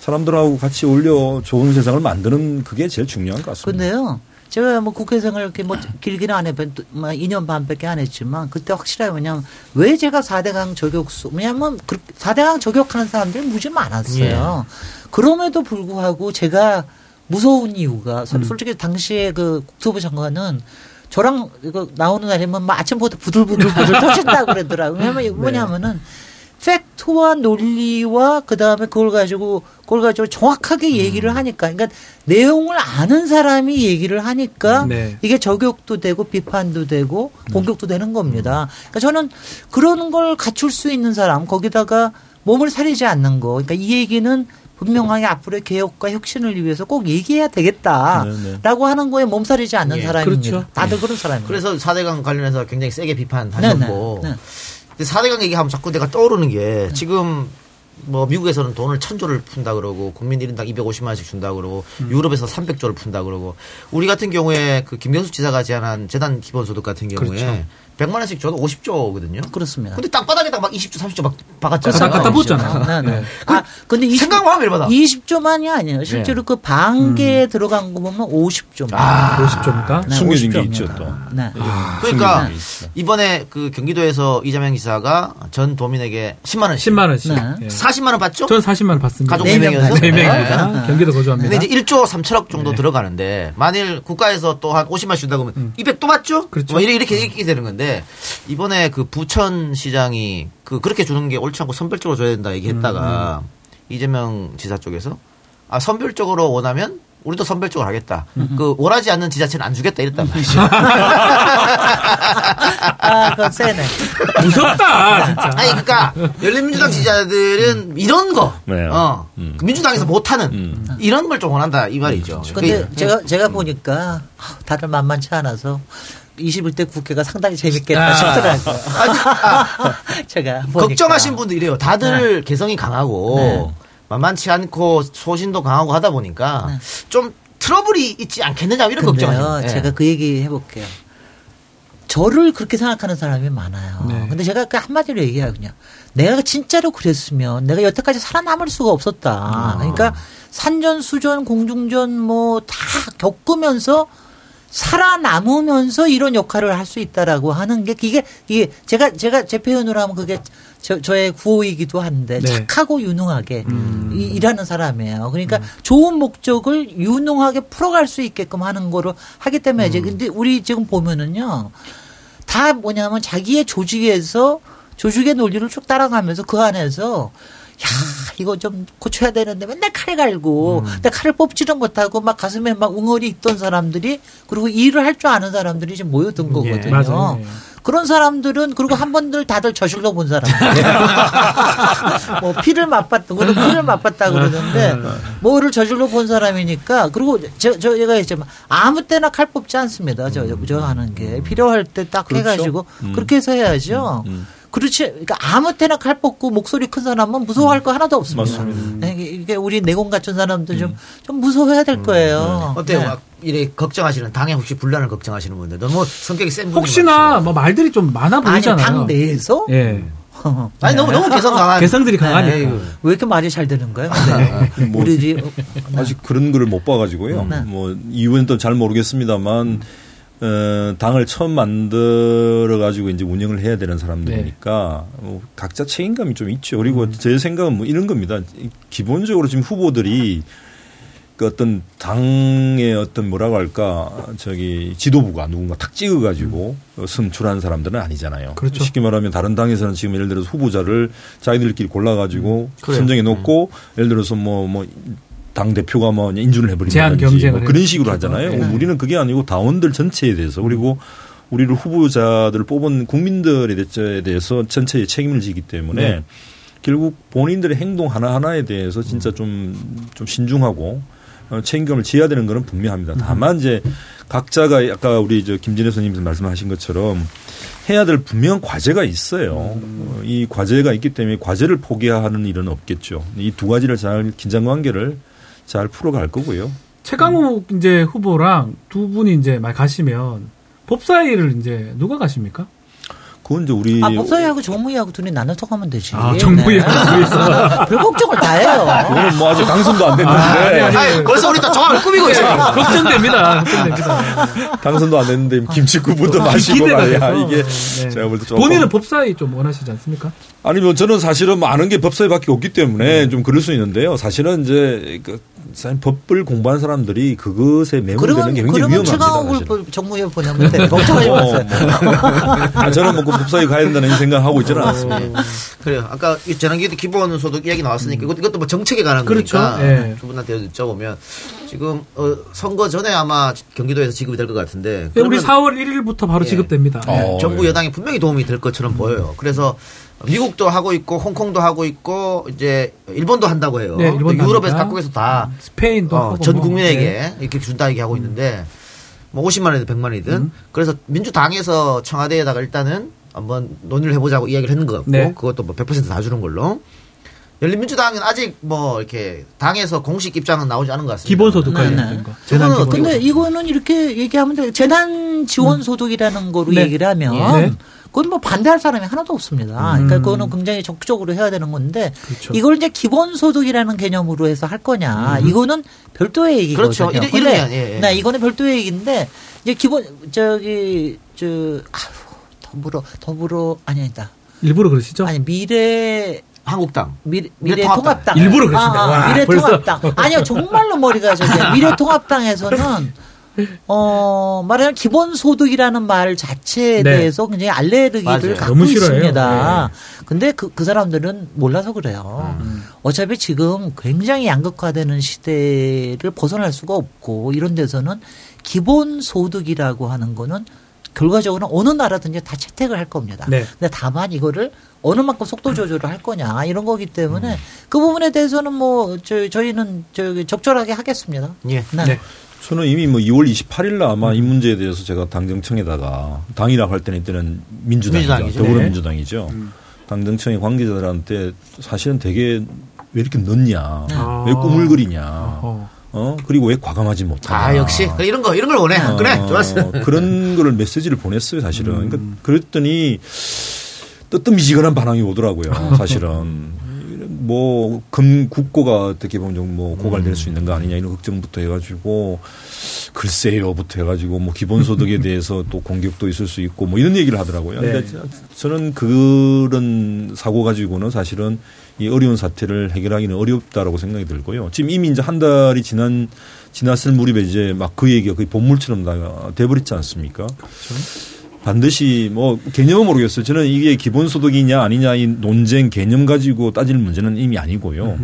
사람들하고 같이 어울려 좋은 세상을 만드는 그게 제일 중요한 것 같습니다. 근데요. 제가 뭐 국회생활 이렇게 뭐 길기는 안 해봤, 2년 반밖에 안 했지만 그때 확실하게 뭐냐면 왜 제가 4대강 저격수, 왜냐면 4대강 저격하는 사람들이 무지 많았어요. 예. 그럼에도 불구하고 제가 무서운 이유가 솔직히 당시에 그 국토부 장관은 저랑 이거 나오는 날이면 막 아침부터 부들부들 터진다고 그러더라고요. 왜냐면 이거 뭐냐면은 팩트와 논리와 그다음에 그걸 가지고 정확하게 얘기를 하니까, 그러니까 내용을 아는 사람이 얘기를 하니까 네. 이게 저격도 되고 비판도 되고 공격도 되는 겁니다. 그러니까 저는 그런 걸 갖출 수 있는 사람, 거기다가 몸을 사리지 않는 거, 그러니까 이 얘기는 분명하게 앞으로의 개혁과 혁신을 위해서 꼭 얘기해야 되겠다라고 하는 거에 몸사리지 않는 예. 사람입니다. 그렇죠. 다들 그런 사람입니다. 그래서 4대강 관련해서 굉장히 세게 비판하셨고 네. 4대강 얘기하면 자꾸 내가 떠오르는 게 지금 뭐 미국에서는 돈을 1,000조를 푼다 그러고 국민 1인당 250만 원씩 준다 그러고 유럽에서 300조를 푼다 그러고 우리 같은 경우에 그 김경수 지사가 제안한 재단 기본소득 같은 경우에 그렇죠. 100만 원씩 줘도 50조거든요. 그렇습니다. 근데 땅바닥에다 막 20조, 30조 막 박았잖아요. 갖다 부었잖아요. 네. 아, 근데 생각만 하면 열받아. 20조만이 아니에요. 실제로 네. 그 반개에 들어간 거 보면 50조입니다. 아, 50조입니까? 네, 숨겨진 50조입니다. 게 있죠 또. 네. 아, 그러니까 이번에 그 경기도에서 이재명 지사가 전 도민에게 10만 원씩. 네. 40만 원 받죠? 전 40만 원 받습니다. 가족 4명이어서 4명입니다. 네. 경기도 거주합니다. 근데 이제 1조 3천억 정도 네. 들어가는데 만일 국가에서 또 한 50만 준다 그러면 200 또 받죠? 그렇죠. 뭐 이렇게 되는 건데. 이번에 그 부천시장이 그렇게 주는 게 옳지 않고 선별적으로 줘야 된다 얘기했다가 이재명 지사 쪽에서 아 선별적으로 원하면 우리도 선별적으로 하겠다. 그 원하지 않는 지자체는 안 주겠다 이랬단 말이죠. 아, 그건 세네. 무섭다. 진짜. 아니 그러니까 열린민주당 지지자들은 이런 거, 민주당에서 못하는 이런 걸 좀 원한다 이 말이죠. 그런데 제가 보니까 다들 만만치 않아서. 21대 국회가 상당히 재밌겠다 싶더라고요. 제가 보니까. 걱정하신 분도 이래요. 다들 네. 개성이 강하고 네. 만만치 않고 소신도 강하고 하다 보니까 네. 좀 트러블이 있지 않겠느냐 이런 걱정이에요. 제가 그 얘기 해볼게요. 저를 그렇게 생각하는 사람이 많아요. 네. 근데 제가 그 한마디로 얘기해요. 그냥 내가 진짜로 그랬으면 내가 여태까지 살아남을 수가 없었다. 그러니까 산전, 수전, 공중전 뭐 다 겪으면서 살아남으면서 이런 역할을 할 수 있다라고 하는 게 이게 제가 제 표현으로 하면 그게 저의 구호이기도 한데 네. 착하고 유능하게 일하는 사람이에요. 그러니까 좋은 목적을 유능하게 풀어갈 수 있게끔 하는 거로 하기 때문에 이제 근데 우리 지금 보면은요 다 뭐냐면 자기의 조직의 논리를 쭉 따라가면서 그 안에서 야, 이거 좀 고쳐야 되는데 맨날 칼 갈고, 근데 칼을 뽑지는 못하고 막 가슴에 막 웅얼이 있던 사람들이 그리고 일을 할 줄 아는 사람들이 지금 모여든 거거든요. 예, 맞아요. 그런 사람들은 그리고 한 번들 다들 저질러 본 사람들. 뭐 피를 맛봤다 그러는데 뭐를 저질러 본 사람이니까 그리고 제가 이제 아무 때나 칼 뽑지 않습니다. 저 하는 게 필요할 때 딱 그렇죠? 해가지고 그렇게 해서 해야죠. 그렇지. 그러니까 아무 때나 칼 뽑고 목소리 큰 사람은 무서워할 거 하나도 없습니다. 이게 우리 내공 갖춘 사람들 좀 무서워해야 될 거예요. 어때요? 네. 막 이래 걱정하시는 당에 혹시 분란을 걱정하시는 분들 너무 성격이 센 분들 혹시나 뭐 말들이 좀 많아 보이잖아요. 아니, 당 내에서? 예. 아니 너무 개성 강한 개성들이 강하네. 네. 왜 이렇게 말이 잘 되는가요? 네. 뭐, 우리 집 아직 그런 글을 못 봐가지고요. 뭐 이유는 또 잘 모르겠습니다만. 당을 처음 만들어가지고 이제 운영을 해야 되는 사람들이니까 네. 뭐 각자 책임감이 좀 있죠. 그리고 제 생각은 뭐 이런 겁니다. 기본적으로 지금 후보들이 그 어떤 당의 어떤 뭐라고 할까 지도부가 누군가 탁 찍어가지고 선출한 사람들은 아니잖아요. 그렇죠. 쉽게 말하면 다른 당에서는 지금 예를 들어서 후보자를 자기들끼리 골라가지고 선정해 놓고 예를 들어서 뭐 당 대표가 뭐 인준을 해버린다든지 뭐 그런 식으로 하잖아요. 네. 우리는 그게 아니고 당원들 전체에 대해서 그리고 우리를 후보자들을 뽑은 국민들에 대해서 전체의 책임을 지기 때문에 네. 결국 본인들의 행동 하나 하나에 대해서 진짜 좀 신중하고 책임감을 지어야 되는 것은 분명합니다. 다만 이제 각자가 아까 우리 김진애 선생님께서 말씀하신 것처럼 해야 될 분명 과제가 있어요. 이 과제가 있기 때문에 과제를 포기하는 일은 없겠죠. 이 두 가지를 잘 긴장관계를 잘 풀어갈 거고요. 최강욱 이제 후보랑 두 분이 이제 말 가시면 법사위를 이제 누가 가십니까? 그건 이제 우리. 아, 법사위하고 정무위하고 둘이 나눠서 가면 되지. 아, 정무위하고 둘이 있어. 별 걱정을 다 해요. 그거는 뭐 아직 당선도 안 됐는데. 아니, 벌써 우리 다 정확히 꾸미고 있잖아. 걱정됩니다. 당선도 안 됐는데 김치국부터 마시고 말이야. 이게. 네. 제가 볼 때 좀 본인은 법사위 좀 원하시지 않습니까? 아니, 뭐 저는 사실은 뭐 아는 게 법사위밖에 없기 때문에 좀 그럴 수 있는데요. 사실은 이제 그 사실 법을 공부한 사람들이 그것에 매몰되는 게 굉장히 위험합니다. 그러면 최강욱을 정무위원 보내면 돼. 걱정하지 마세요. 아, 저는 뭐 법사위 가야 된다는 생각을 하고 있지는 않습니다. 그래요. 아까 재난기도 기본소득 이야기 나왔으니까 이것도 뭐 정책에 관한 그렇죠? 거니까 네. 두 분한테 여쭤보면 지금 선거 전에 아마 경기도에서 지급이 될 것 같은데 우리 4월 1일부터 바로 예. 지급됩니다. 네. 정부 여당이 분명히 도움이 될 것처럼 보여요. 그래서 미국도 하고 있고 홍콩도 하고 있고 이제 일본도 한다고 해요. 네, 일본도 유럽에서 각국에서 다 스페인도 하고 전 국민에게 네. 이렇게 준다 얘기하고 있는데 뭐 50만 원이든 100만 원이든 그래서 민주당에서 청와대에다가 일단은 한번 논의를 해보자고 이야기를 했는 것 같고 네. 그것도 뭐 100% 다 주는 걸로. 열린민주당은 아직 뭐 이렇게 당에서 공식 입장은 나오지 않은 것 같습니다. 기본소득까지. 저는 근데 이거는 이렇게 얘기하면 돼요. 재난지원소득이라는 거로 네. 얘기를 하면 네. 그건 뭐 반대할 사람이 하나도 없습니다. 그러니까 그거는 굉장히 적극적으로 해야 되는 건데 그렇죠. 이걸 이제 기본소득이라는 개념으로 해서 할 거냐 이거는 별도의 얘기거든요. 그렇죠. 이러면 예, 예. 네, 이거는 별도의 얘기인데 이제 기본 저기 저 더불어 아니다. 일부러 그러시죠? 아니 미래통합당. 일부러 그러신다. 미래통합당. 아니요, 정말로 머리가 저기 미래통합당에서는 말하자면 기본소득이라는 말 자체에 네. 대해서 굉장히 알레르기를 갖고 있습니다. 네. 근데 그 사람들은 몰라서 그래요. 어차피 지금 굉장히 양극화되는 시대를 벗어날 수가 없고 이런 데서는 기본소득이라고 하는 거는 결과적으로는 어느 나라든지 다 채택을 할 겁니다. 네. 근데 다만 이거를 어느 만큼 속도 조절을 할 거냐 이런 거기 때문에 그 부분에 대해서는 뭐 저희는 적절하게 하겠습니다. 예. 네. 네. 저는 이미 뭐 2월 28일 날 아마 이 문제에 대해서 제가 당정청에다가 당이라고 할 때는 이때는 민주당이죠. 더불어민주당이죠. 네. 당정청의 관계자들한테 사실은 되게 왜 이렇게 넣냐. 아. 왜 꾸물거리냐. 어허. 그리고 왜 과감하지 못하냐. 아, 역시. 그래, 이런 걸 원해. 그래, 좋았어. 그런 거를 메시지를 보냈어요, 사실은. 그러니까 그랬더니 뜨뜻미지근한 반항이 오더라고요, 사실은. 뭐, 국고가 어떻게 보면 좀 뭐 고갈될 수 있는 거 아니냐 이런 걱정부터 해가지고 글쎄요부터 해가지고 뭐 기본소득에 대해서 또 공격도 있을 수 있고 뭐 이런 얘기를 하더라고요. 네. 근데 저는 그런 사고 가지고는 사실은 이 어려운 사태를 해결하기는 어렵다라고 생각이 들고요. 지금 이미 이제 한 달이 지났을 무렵에 이제 막 그 얘기가 거의 본물처럼 다 돼버렸지 않습니까? 그렇죠. 반드시 뭐 개념은 모르겠어요. 저는 이게 기본소득이냐 아니냐 이 논쟁 개념 가지고 따질 문제는 이미 아니고요.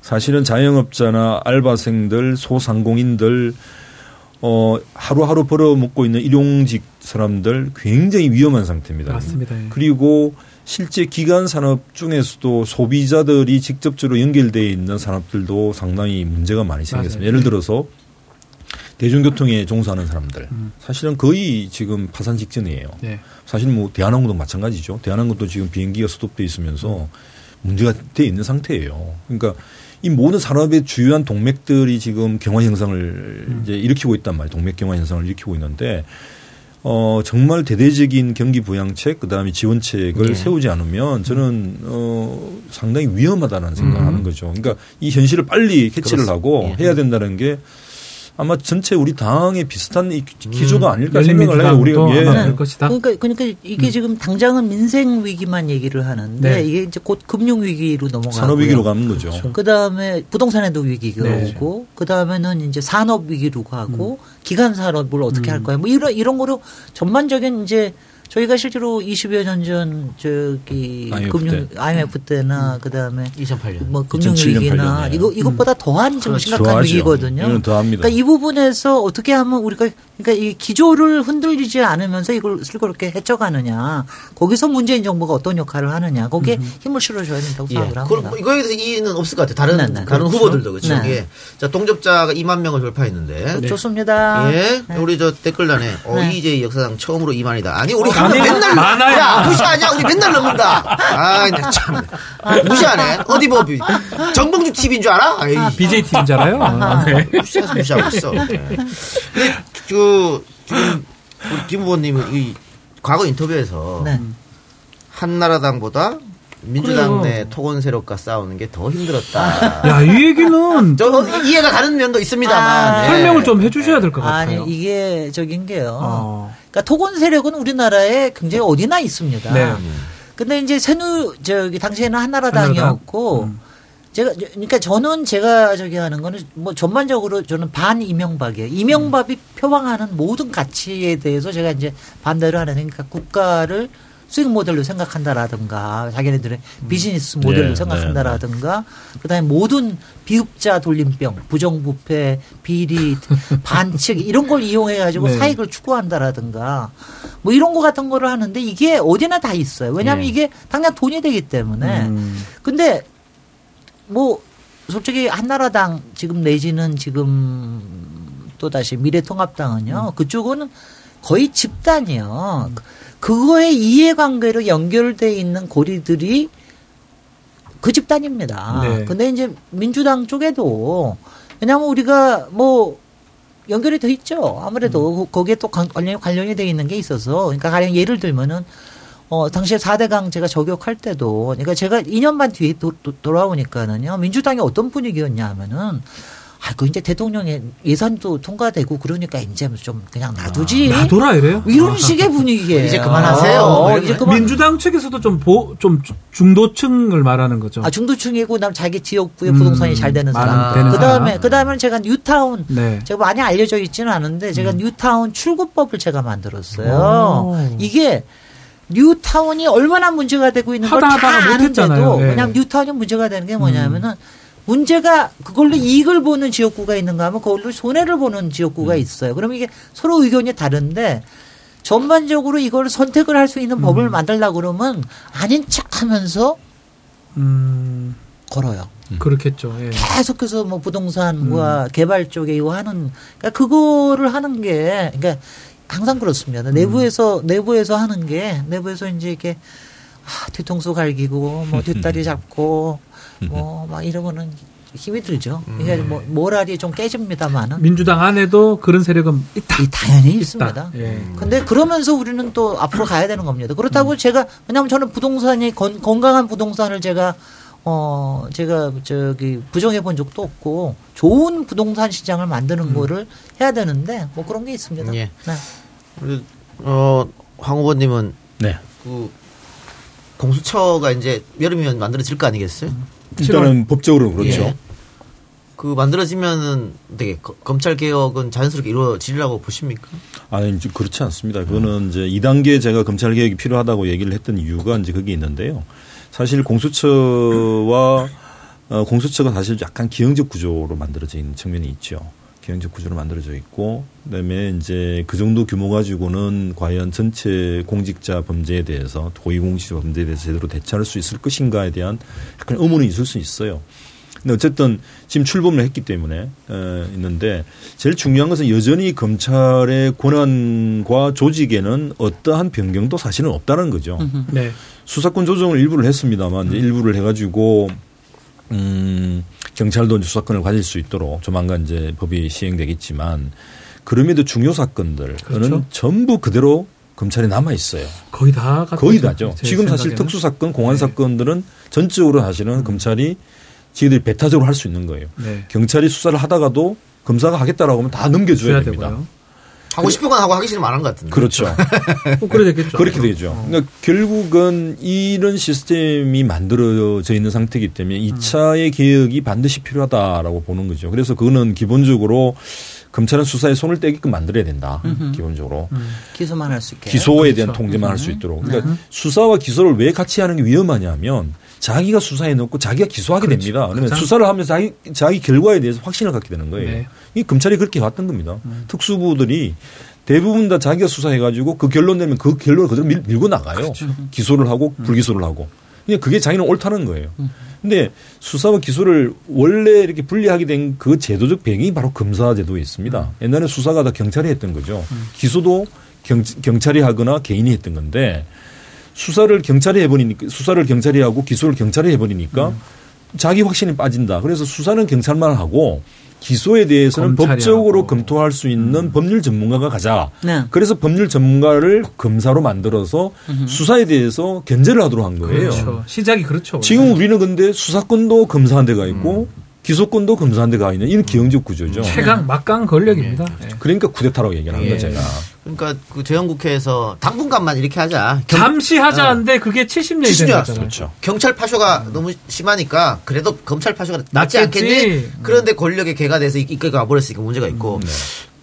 사실은 자영업자나 알바생들, 소상공인들, 하루하루 벌어먹고 있는 일용직 사람들 굉장히 위험한 상태입니다. 맞습니다. 예. 그리고 실제 기간 산업 중에서도 소비자들이 직접적으로 연결되어 있는 산업들도 상당히 문제가 많이 생겼습니다. 예를 들어서 대중교통에 종사하는 사람들. 사실은 거의 지금 파산 직전이에요. 네. 사실 뭐 대한항공도 마찬가지죠. 대한항공도 지금 비행기가 스톱되어 있으면서 문제가 돼 있는 상태예요. 그러니까 이 모든 산업의 주요한 동맥들이 지금 경화 현상을 이제 일으키고 있단 말이에요. 동맥 경화 현상을 일으키고 있는데 정말 대대적인 경기 부양책 그다음에 지원책을 네. 세우지 않으면 저는 상당히 위험하다는 생각을 하는 거죠. 그러니까 이 현실을 빨리 캐치를 하고 예. 해야 된다는 게 아마 전체 우리 당의 비슷한 기조가 아닐까 생각을 해요. 우리가 예. 할 것이다. 그러니까 이게 지금 당장은 민생 위기만 얘기를 하는데 네. 이게 이제 곧 금융 위기로 넘어가고 산업 위기로 가는 거죠. 그렇죠. 그다음에 부동산에도 위기가 네. 오고 그다음에는 이제 산업 위기로 가고 기간 산업을 어떻게 할 거야. 뭐 이런 거로 전반적인 이제 저희가 실제로 20여 년 전 저기 금융 IMF 때나 그다음에 2008년 뭐 금융 위기나 이것보다 더한 좀 심각한 좋아하죠. 위기거든요. 이건 더합니다. 그러니까 이 부분에서 어떻게 하면 우리가 그러니까 이 기조를 흔들리지 않으면서 이걸 슬그럽게 헤쳐가느냐. 거기서 문재인 정부가 어떤 역할을 하느냐. 거기에 힘을 실어줘야 된다고 생각을 합니다. 그럼 이거에 대해서 이의는 없을 것 같아요. 다른 그렇죠. 후보들도 그렇죠. 네. 예. 자, 동접자가 2만 명을 돌파했는데. 네. 좋습니다. 예. 네. 우리 저 댓글란에 네. EJ 역사상 처음으로 2만이다. 아니 우리 맨날 많아요. 야, 무시하냐? 우리 맨날 넘는다. 아, 참. 무시하네. 어디 뭐 정봉주 TV인 줄 알아? 아이. BJ TV인 줄 알아요? 무시하고 있어. 근데 지금 김 후보님은 이 과거 인터뷰에서 한나라당보다 민주당 내 토건 세력과 싸우는 게 더 힘들었다. 야, 이 얘기는 저 이해가 가는 면도 있습니다만 아, 예. 설명을 좀 해주셔야 될 것 같아요. 아니 이게 적인 게요. 그러니까 토건 세력은 우리나라에 굉장히 어디나 있습니다. 네. 근데 이제 새누 저기 당시에는 한나라당이었고 제가 그러니까 저는 제가 저기 하는 거는 뭐 전반적으로 저는 반 이명박이에요. 이명박이 표방하는 모든 가치에 대해서 제가 이제 반대를 하는 그러니까 국가를 수익 모델로 생각한다라든가 자기네들의 비즈니스 모델로 생각한다라든가 그다음에 모든 비읍자 돌림병, 부정부패, 비리, 반칙 이런 걸 이용해 가지고 네. 사익을 추구한다라든가 뭐 이런 거 같은 거를 하는데 이게 어디나 다 있어요. 왜냐하면 이게 당장 돈이 되기 때문에. 근데 뭐 솔직히 한나라당 지금 내지는 지금 또다시 미래통합당은요. 그쪽은 거의 집단이요. 그거의 이해관계로 연결되어 있는 고리들이 그 집단입니다. 네. 근데 이제 민주당 쪽에도 왜냐하면 우리가 뭐 연결이 돼 있죠. 아무래도 거기에 또 관련이 되어 있는 게 있어서 그러니까 가령 예를 들면은 당시에 4대강 제가 저격할 때도 그러니까 제가 2년 반 뒤에 돌아오니까는요 민주당이 어떤 분위기였냐 하면은 아, 그 이제 대통령의 예산도 통과되고 그러니까 이제 좀 그냥 놔두지. 아, 놔둬라 이래요? 이런 식의 분위기예요. 이제 그만하세요. 이제 그만. 민주당 측에서도 좀 중도층을 말하는 거죠. 아, 중도층이고 그다음 자기 지역구의 부동산이 잘 되는 사람들. 그다음에 제가 뉴타운 제가 많이 알려져 있지는 않은데 제가 뉴타운 출구법을 제가 만들었어요. 오. 이게 뉴타운이 얼마나 문제가 되고 있는 걸 다 아는데도 그냥 뉴타운이 문제가 되는 게 뭐냐면은 문제가 그걸로 이익을 보는 지역구가 있는가 하면 그걸로 손해를 보는 지역구가 있어요. 그러면 이게 서로 의견이 다른데 전반적으로 이걸 선택을 할 수 있는 법을 만들려고 그러면 아닌 척 하면서 걸어요. 그렇겠죠. 예. 계속해서 뭐 부동산과 개발 쪽에 이거 하는, 그러니까 그거를 하는 게, 그러니까 항상 그렇습니다. 내부에서 하는 게, 내부에서 이제 이렇게 뒤통수 갈기고 뭐 뒷다리 잡고 뭐 막 이러면은 힘이 들죠. 이게 뭐 모랄이 좀 깨집니다만은 민주당 안에도 그런 세력은 있다. 당연히 있습니다. 그런데 예. 그러면서 우리는 또 앞으로 가야 되는 겁니다. 그렇다고 제가 왜냐하면 저는 부동산이 건강한 부동산을 제가 저기 부정해 본 적도 없고 좋은 부동산 시장을 만드는 거를 해야 되는데 뭐 그런 게 있습니다. 예. 네. 우리 황 후보님은 네. 그 공수처가 이제 여름이면 만들어질 거 아니겠어요? 일단은 법적으로는 그렇죠. 예. 그 만들어지면은 되게 검찰개혁은 자연스럽게 이루어지리라고 보십니까? 아니, 이제 그렇지 않습니다. 그거는 이제 2단계 제가 검찰개혁이 필요하다고 얘기를 했던 이유가 이제 그게 있는데요. 사실 공수처가 사실 약간 기형적 구조로 만들어져 있는 측면이 있죠. 기형적 구조로 만들어져 있고, 그다음에 이제 그 정도 규모 가지고는 과연 전체 공직자 범죄에 대해서 고위공직자 범죄에 대해서 제대로 대처할 수 있을 것인가에 대한 약간 의문은 있을 수 있어요. 근데 어쨌든 지금 출범을 했기 때문에 있는데 제일 중요한 것은 여전히 검찰의 권한과 조직에는 어떠한 변경도 사실은 없다는 거죠. 네. 수사권 조정을 일부를 했습니다만 이제 일부를 해가지고. 경찰도 수사권을 가질 수 있도록 조만간 이제 법이 시행되겠지만 그럼에도 중요 사건들은 그렇죠. 전부 그대로 검찰에 남아 있어요. 거의 다죠. 지금 사실 특수 사건, 공안 사건들은 전적으로 사실은 검찰이 지들이 배타적으로 할 수 있는 거예요. 네. 경찰이 수사를 하다가도 검사가 하겠다라고 하면 다 넘겨줘야 됩니다. 되고요. 하고 싶은 건 하고 하기 싫으면 안 한 것 같은데. 그렇죠. 그렇게 되죠. 그러니까 결국은 이런 시스템이 만들어져 있는 상태이기 때문에 2차의 개혁이 반드시 필요하다라고 보는 거죠. 그래서 그거는 기본적으로 검찰은 수사에 손을 떼게끔 만들어야 된다. 기본적으로. 기소만 할 수 있게. 기소에 대한 통제만 할 수 있도록. 그러니까 수사와 기소를 왜 같이 하는 게 위험하냐면 자기가 수사해 놓고 자기가 기소하게 됩니다. 그러면 수사를 하면서 자기 결과에 대해서 확신을 갖게 되는 거예요. 네. 이 검찰이 그렇게 왔던 겁니다. 특수부들이 대부분 다 자기가 수사해가지고 그 결론 내면 그 결론을 그대로 밀고 나가요. 그렇죠. 기소를 하고 불기소를 하고. 그게 자기는 옳다는 거예요. 그런데 수사와 기소를 원래 이렇게 분리하게 된 그 제도적 배경이 바로 검사 제도에 있습니다. 옛날에 수사가 다 경찰이 했던 거죠. 기소도 경찰이 하거나 개인이 했던 건데 수사를 경찰이 해버리니까 기소를 경찰이 해버리니까 자기 확신이 빠진다. 그래서 수사는 경찰만 하고 기소에 대해서는 법적으로 검토할 수 있는 법률 전문가가 가자. 네. 그래서 법률 전문가를 검사로 만들어서 수사에 대해서 견제를 하도록 한 거예요. 그렇죠. 시작이 그렇죠. 지금 우리는 근데 수사권도 검사한 데가 있고 기소권도 검사한 데가 있는 이런 기형적 구조죠. 최강 막강 권력입니다. 네. 그러니까 쿠데타라고 얘기를 하는 거예요. 그러니까 그 재형국회에서 당분간만 이렇게 하자. 잠시 하자 하는데 그게 70년이 됐잖아요. 그렇죠. 경찰 파쇼가 너무 심하니까 그래도 검찰 파쇼가 낫지 않겠니? 그런데 권력의 개가 돼서 이끌고 와버렸으니까 문제가 있고.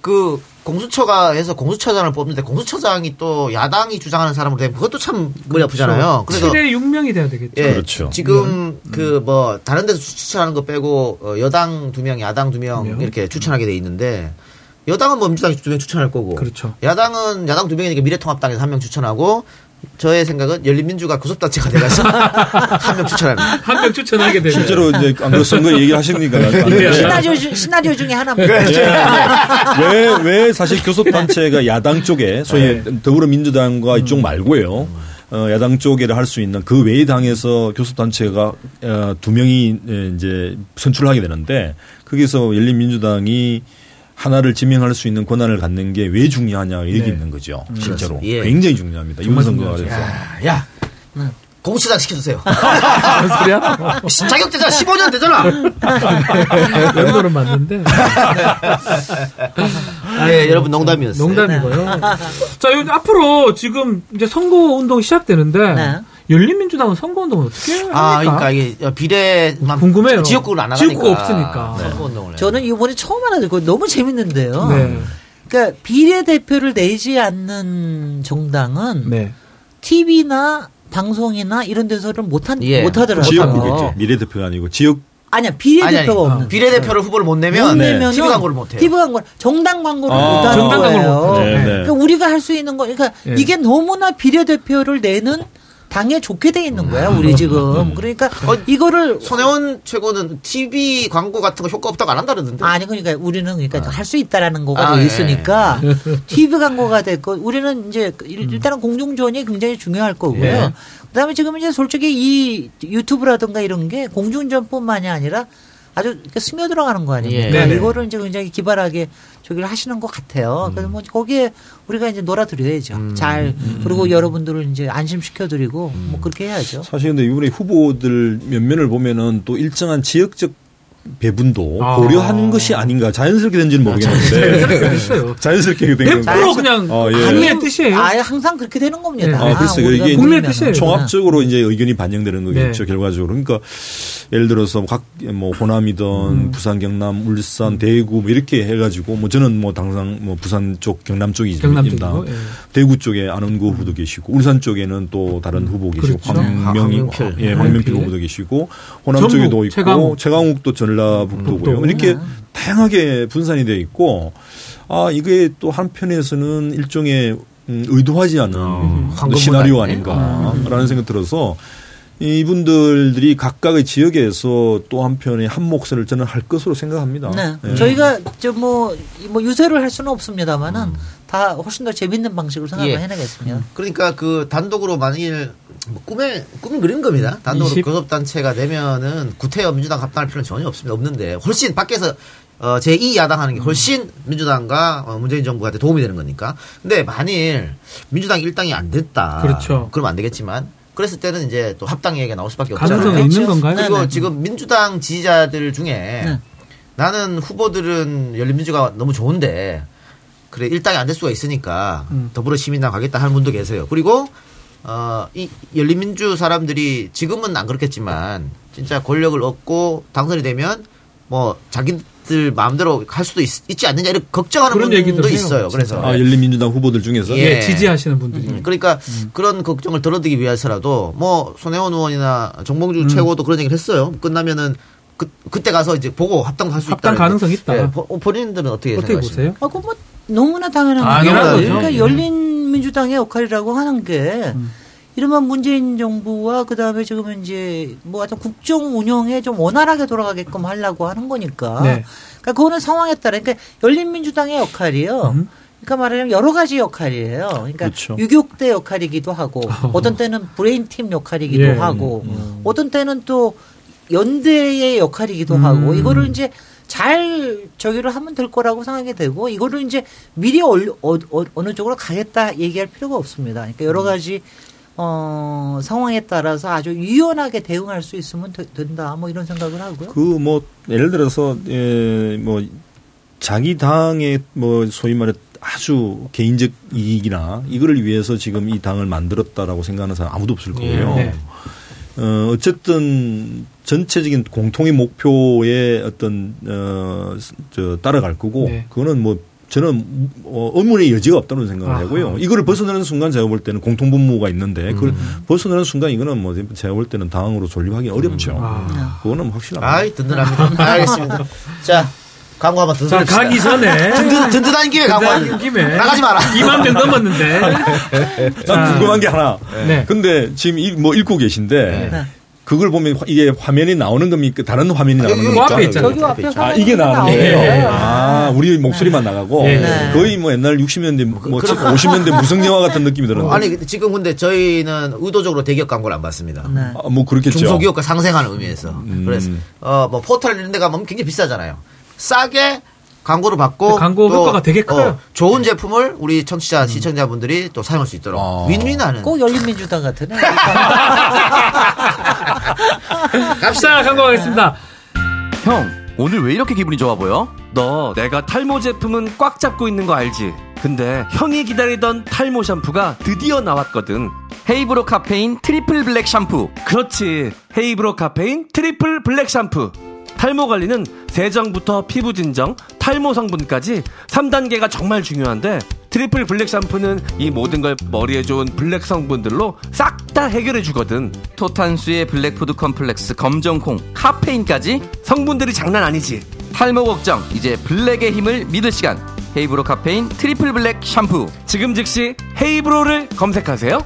그 공수처가 해서 공수처장을 뽑는데 공수처장이 또 야당이 주장하는 사람으로 되면 그것도 참 머리 아프잖아요. 그렇죠. 그래서 7에 6명이 돼야 되겠죠. 예, 그렇죠. 지금 그 뭐 다른 데서 추천하는 거 빼고 여당 2명, 야당 2명 이렇게 추천하게 돼 있는데 여당은 뭐 민주당이 2명 추천할 거고. 그렇죠. 야당은 야당 2명이니까 미래통합당에서 1명 추천하고 저의 생각은 열린민주가 구속단체가 돼가지고 1명 추천합니다. 1명 추천하게 되면 실제로 이제 안 그런 선거 얘기를 하시니까 시나리오 중에 하나입니다. 왜 사실 교섭단체가 야당 쪽에 소위 더불어민주당과 이쪽 말고요. 야당 쪽에를 할 수 있는 그 외의 당에서 교섭단체가 2명이 이제 선출하게 되는데 거기서 열린민주당이 하나를 지명할 수 있는 권한을 갖는 게 왜 중요하냐 얘기 있는 거죠. 실제로 예. 굉장히 중요합니다. 이번 선거에서 야 공수처장 시켜주세요. 무슨 소리야? 자격제자 15년 되잖아. 연도는 맞는데. 네, 여러분 농담이었어요. 농담이고요. 자, 앞으로 지금 이제 선거운동 시작되는데. 네. 열린민주당은 선거운동을 어떻게 합니까? 아, 그러니까 이게 비례만 궁금해요. 지역구를 안 하니까. 지역구 없으니까. 네. 선거운동을. 저는 이번에 처음 알아듣고 너무 재밌는데요. 네. 그러니까 비례대표를 내지 않는 정당은 네. TV나 방송이나 이런 데서를 못 하더라고요. 지역구겠죠. 비례대표가 아니고 지역. 아니야 비례대표가 없는. 비례대표를 후보를 못 내면 TV 광고를 못 해요. TV 광고, 정당 광고를 못 하는 거예요. 네, 네. 그러니까 우리가 할 수 있는 거, 그러니까 네. 이게 너무나 비례대표를 내는. 당에 좋게 돼 있는 거야 우리 지금. 그러니까 이거를 손혜원 최고는 TV 광고 같은 거 효과 없다고 안 한다는데. 아니 그러니까 우리는 그러니까 할 수 있다라는 거가 돼 있으니까 TV 광고가 됐고 우리는 이제 일단은 공중전이 굉장히 중요할 거고요. 예. 그다음에 지금 이제 솔직히 이 유튜브라든가 이런 게 공중전뿐만이 아니라 아주 스며들어가는 거 아닙니까? 예. 이거를 이제 굉장히 기발하게 저기를 하시는 것 같아요. 그래서 뭐 거기에 우리가 이제 놀아드려야죠. 잘 그리고 여러분들을 이제 안심시켜드리고 뭐 그렇게 해야죠. 사실 근데 이번에 후보들 몇 면을 보면은 또 일정한 지역적 배분도 고려한 것이 아닌가 자연스럽게 된지는 모르겠는데 자연스럽게 된 거예요. 100% 그냥 국민의 뜻이에요. 아예 항상 그렇게 되는 겁니다. 네. 글쎄요. 이게 국민의 뜻이에요. 종합적으로 이제 의견이 반영되는 거겠죠. 네. 결과적으로. 그러니까 예를 들어서 각 뭐 호남이든 부산, 경남, 울산, 대구 뭐 이렇게 해가지고 뭐 저는 뭐 당장 뭐 부산 쪽, 경남 쪽이 경남입니다. 예. 대구 쪽에 안원구 후보도 계시고 울산 쪽에는 또 다른 후보 계시고 그렇죠. 황명필 후보도 계시고 호남 전북, 쪽에도 있고 최강욱도 전을 북도고요. 이렇게 다양하게 분산이 되어 있고, 아, 이게 또 한편에서는 일종의 의도하지 않은 시나리오 아닌가라는 생각이 들어서 이분들이 각각의 지역에서 또 한편의 한 몫을 저는 할 것으로 생각합니다. 네. 네. 저희가 뭐 유세를 할 수는 없습니다만은 다 훨씬 더 재밌는 방식으로 생각을 해내겠습니다. 그러니까 그 단독으로 만일 뭐 꿈을 그리는 겁니다. 단독으로 교섭단체가 되면은 구태여 민주당 합당할 필요는 전혀 없습니다. 없는데 훨씬 밖에서 제2야당 하는 게 훨씬 민주당과 문재인 정부한테 도움이 되는 거니까. 근데 만일 민주당 1당이 안 됐다. 그렇죠. 그러면 안 되겠지만. 그랬을 때는 이제 또 합당 얘기가 나올 수밖에 없잖아요. 가능성이 있는 건가요? 그리고 네네. 지금 민주당 지지자들 중에 나는 후보들은 열린민주가 너무 좋은데 그래 일당이 안 될 수가 있으니까 더불어시민당 가겠다 하는 분도 계세요. 그리고 이 열린민주 사람들이 지금은 안 그렇겠지만 진짜 권력을 얻고 당선이 되면 뭐 자기들 마음대로 할 수도 있지 않느냐 이렇게 걱정하는 분도 있어요. 그래서 열린민주당 후보들 중에서 지지하시는 분들이 그러니까 그런 걱정을 덜어드리기 위해서라도 뭐 손혜원 의원이나 정봉주 최고도 그런 얘기를 했어요. 끝나면은 그때 가서 이제 보고 합당할 수 있다. 합당 가능성 있다. 네, 본인들은 어떻게 보세요? 그건 뭐 너무나 당연한 거예요. 그러니까 열린민주당의 역할이라고 하는 게. 이른바 문재인 정부와 그다음에 지금 이제 뭐 하여튼 국정 운영에 좀 원활하게 돌아가게끔 하려고 하는 거니까. 네. 그러니까 그거는 상황에 따라. 그러니까 열린민주당의 역할이요. 그러니까 말하자면 여러 가지 역할이에요. 그러니까 그렇죠. 유격대 역할이기도 하고 어떤 때는 브레인팀 역할이기도 하고 어떤 때는 또 연대의 역할이기도 하고 이거를 이제 잘 저기를 하면 될 거라고 생각이 되고 이거를 이제 미리 어느 쪽으로 가겠다 얘기할 필요가 없습니다. 그러니까 여러 가지 상황에 따라서 아주 유연하게 대응할 수 있으면 된다. 뭐 이런 생각을 하고요. 그 뭐 예를 들어서 뭐 자기 당의 뭐 소위 말해 아주 개인적 이익이나 이거를 위해서 지금 이 당을 만들었다라고 생각하는 사람 아무도 없을 거예요. 네. 어쨌든 전체적인 공통의 목표에 어떤 따라갈 거고 네. 그거는 뭐 저는 의문의 여지가 없다는 생각을 하고요. 이거를 벗어나는 순간 제가 볼 때는 공통분모가 있는데 그걸 벗어나는 순간 이거는 뭐 제가 볼 때는 당으로 존립하기 어렵죠. 그거는 확실합니다. 아이 든든합니다. 알겠습니다. 자. 광고 한번 든든합시다. 자, 가기 전에 든든한 김에 광고 한 김에 나가지 마라. 2만 명 넘었는데. 난 궁금한 게 하나. 네. 근데 지금 뭐 읽고 계신데 네. 그걸 보면 이게 화면이 나오는 겁니까? 다른 화면이 나오는 겁니까? 그 앞에 있잖아요. 저기 앞에 아, 이게 나오는 거예요? 네. 아, 우리 목소리만 네. 나가고 네. 거의 뭐 옛날 60년대, 뭐 50년대 무성 영화 같은 느낌이 들었는데. 아니, 지금 근데 저희는 의도적으로 대기업 광고를 안 봤습니다. 네. 아, 뭐 그렇겠죠. 중소기업과 상생하는 의미에서. 그래서 뭐 포털 이런 데 가면 굉장히 비싸잖아요. 싸게 광고를 받고 광고 효과가 되게 커요. 좋은 제품을 우리 청취자 시청자분들이 또 사용할 수 있도록 윈윈하는. 꼭 열린민주당 같은. 갑시다. 광고하겠습니다. 형 오늘 왜 이렇게 기분이 좋아 보여? 너 내가 탈모 제품은 꽉 잡고 있는 거 알지? 근데 형이 기다리던 탈모 샴푸가 드디어 나왔거든. 헤이브로 카페인 트리플 블랙 샴푸. 그렇지. 헤이브로 카페인 트리플 블랙 샴푸. 탈모 관리는 세정부터 피부 진정, 탈모 성분까지 3단계가 정말 중요한데 트리플 블랙 샴푸는 이 모든 걸 머리에 좋은 블랙 성분들로 싹 다 해결해 주거든. 토탄수의 블랙 푸드 컴플렉스, 검정콩, 카페인까지 성분들이 장난 아니지. 탈모 걱정 이제 블랙의 힘을 믿을 시간. 헤이브로 카페인 트리플 블랙 샴푸. 지금 즉시 헤이브로를 검색하세요.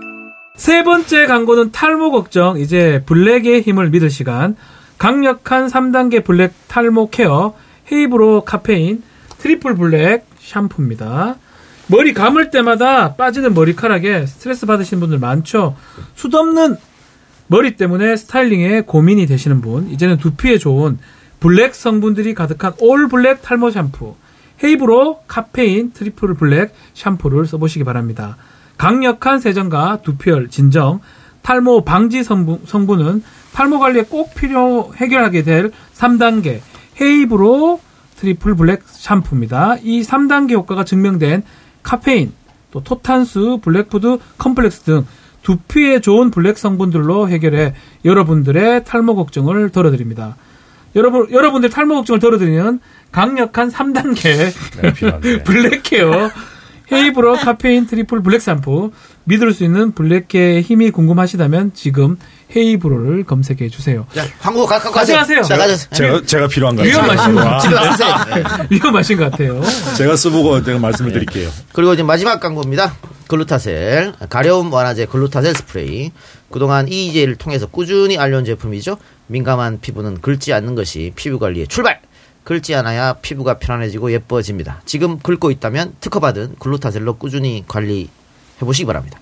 세 번째 광고는 탈모 걱정 이제 블랙의 힘을 믿을 시간. 강력한 3단계 블랙 탈모 케어 헤이브로 카페인 트리플 블랙 샴푸입니다. 머리 감을 때마다 빠지는 머리카락에 스트레스 받으시는 분들 많죠. 숱 없는 머리 때문에 스타일링에 고민이 되시는 분, 이제는 두피에 좋은 블랙 성분들이 가득한 올 블랙 탈모 샴푸 헤이브로 카페인 트리플 블랙 샴푸를 써보시기 바랍니다. 강력한 세정과 두피열 진정, 탈모 방지 성분은 탈모 관리에 꼭 필요 해결하게 될 3단계 헤이브로 트리플 블랙 샴푸입니다. 이 3단계 효과가 증명된 카페인, 또 토탄수, 블랙푸드, 컴플렉스 등 두피에 좋은 블랙 성분들로 해결해 여러분들의 탈모 걱정을 덜어드립니다. 여러분들 탈모 걱정을 덜어드리는 강력한 3단계 블랙 케어. 헤이브로 카페인 트리플 블랙 샴푸. 믿을 수 있는 블랙의 힘이 궁금하시다면 지금 헤이브로를 검색해 주세요. 자, 광고 가세요. 제가 필요한가요? 위험하신 것 같아요. 위험하신 것 같아요. 제가 써보고 제가 말씀을 드릴게요. 그리고 이제 마지막 광고입니다. 글루타셀 가려움 완화제 글루타셀 스프레이. 그동안 EEJ를 통해서 꾸준히 알려온 제품이죠. 민감한 피부는 긁지 않는 것이 피부 관리의 출발. 긁지 않아야 피부가 편안해지고 예뻐집니다. 지금 긁고 있다면 특허받은 글루타셀로 꾸준히 관리해보시기 바랍니다.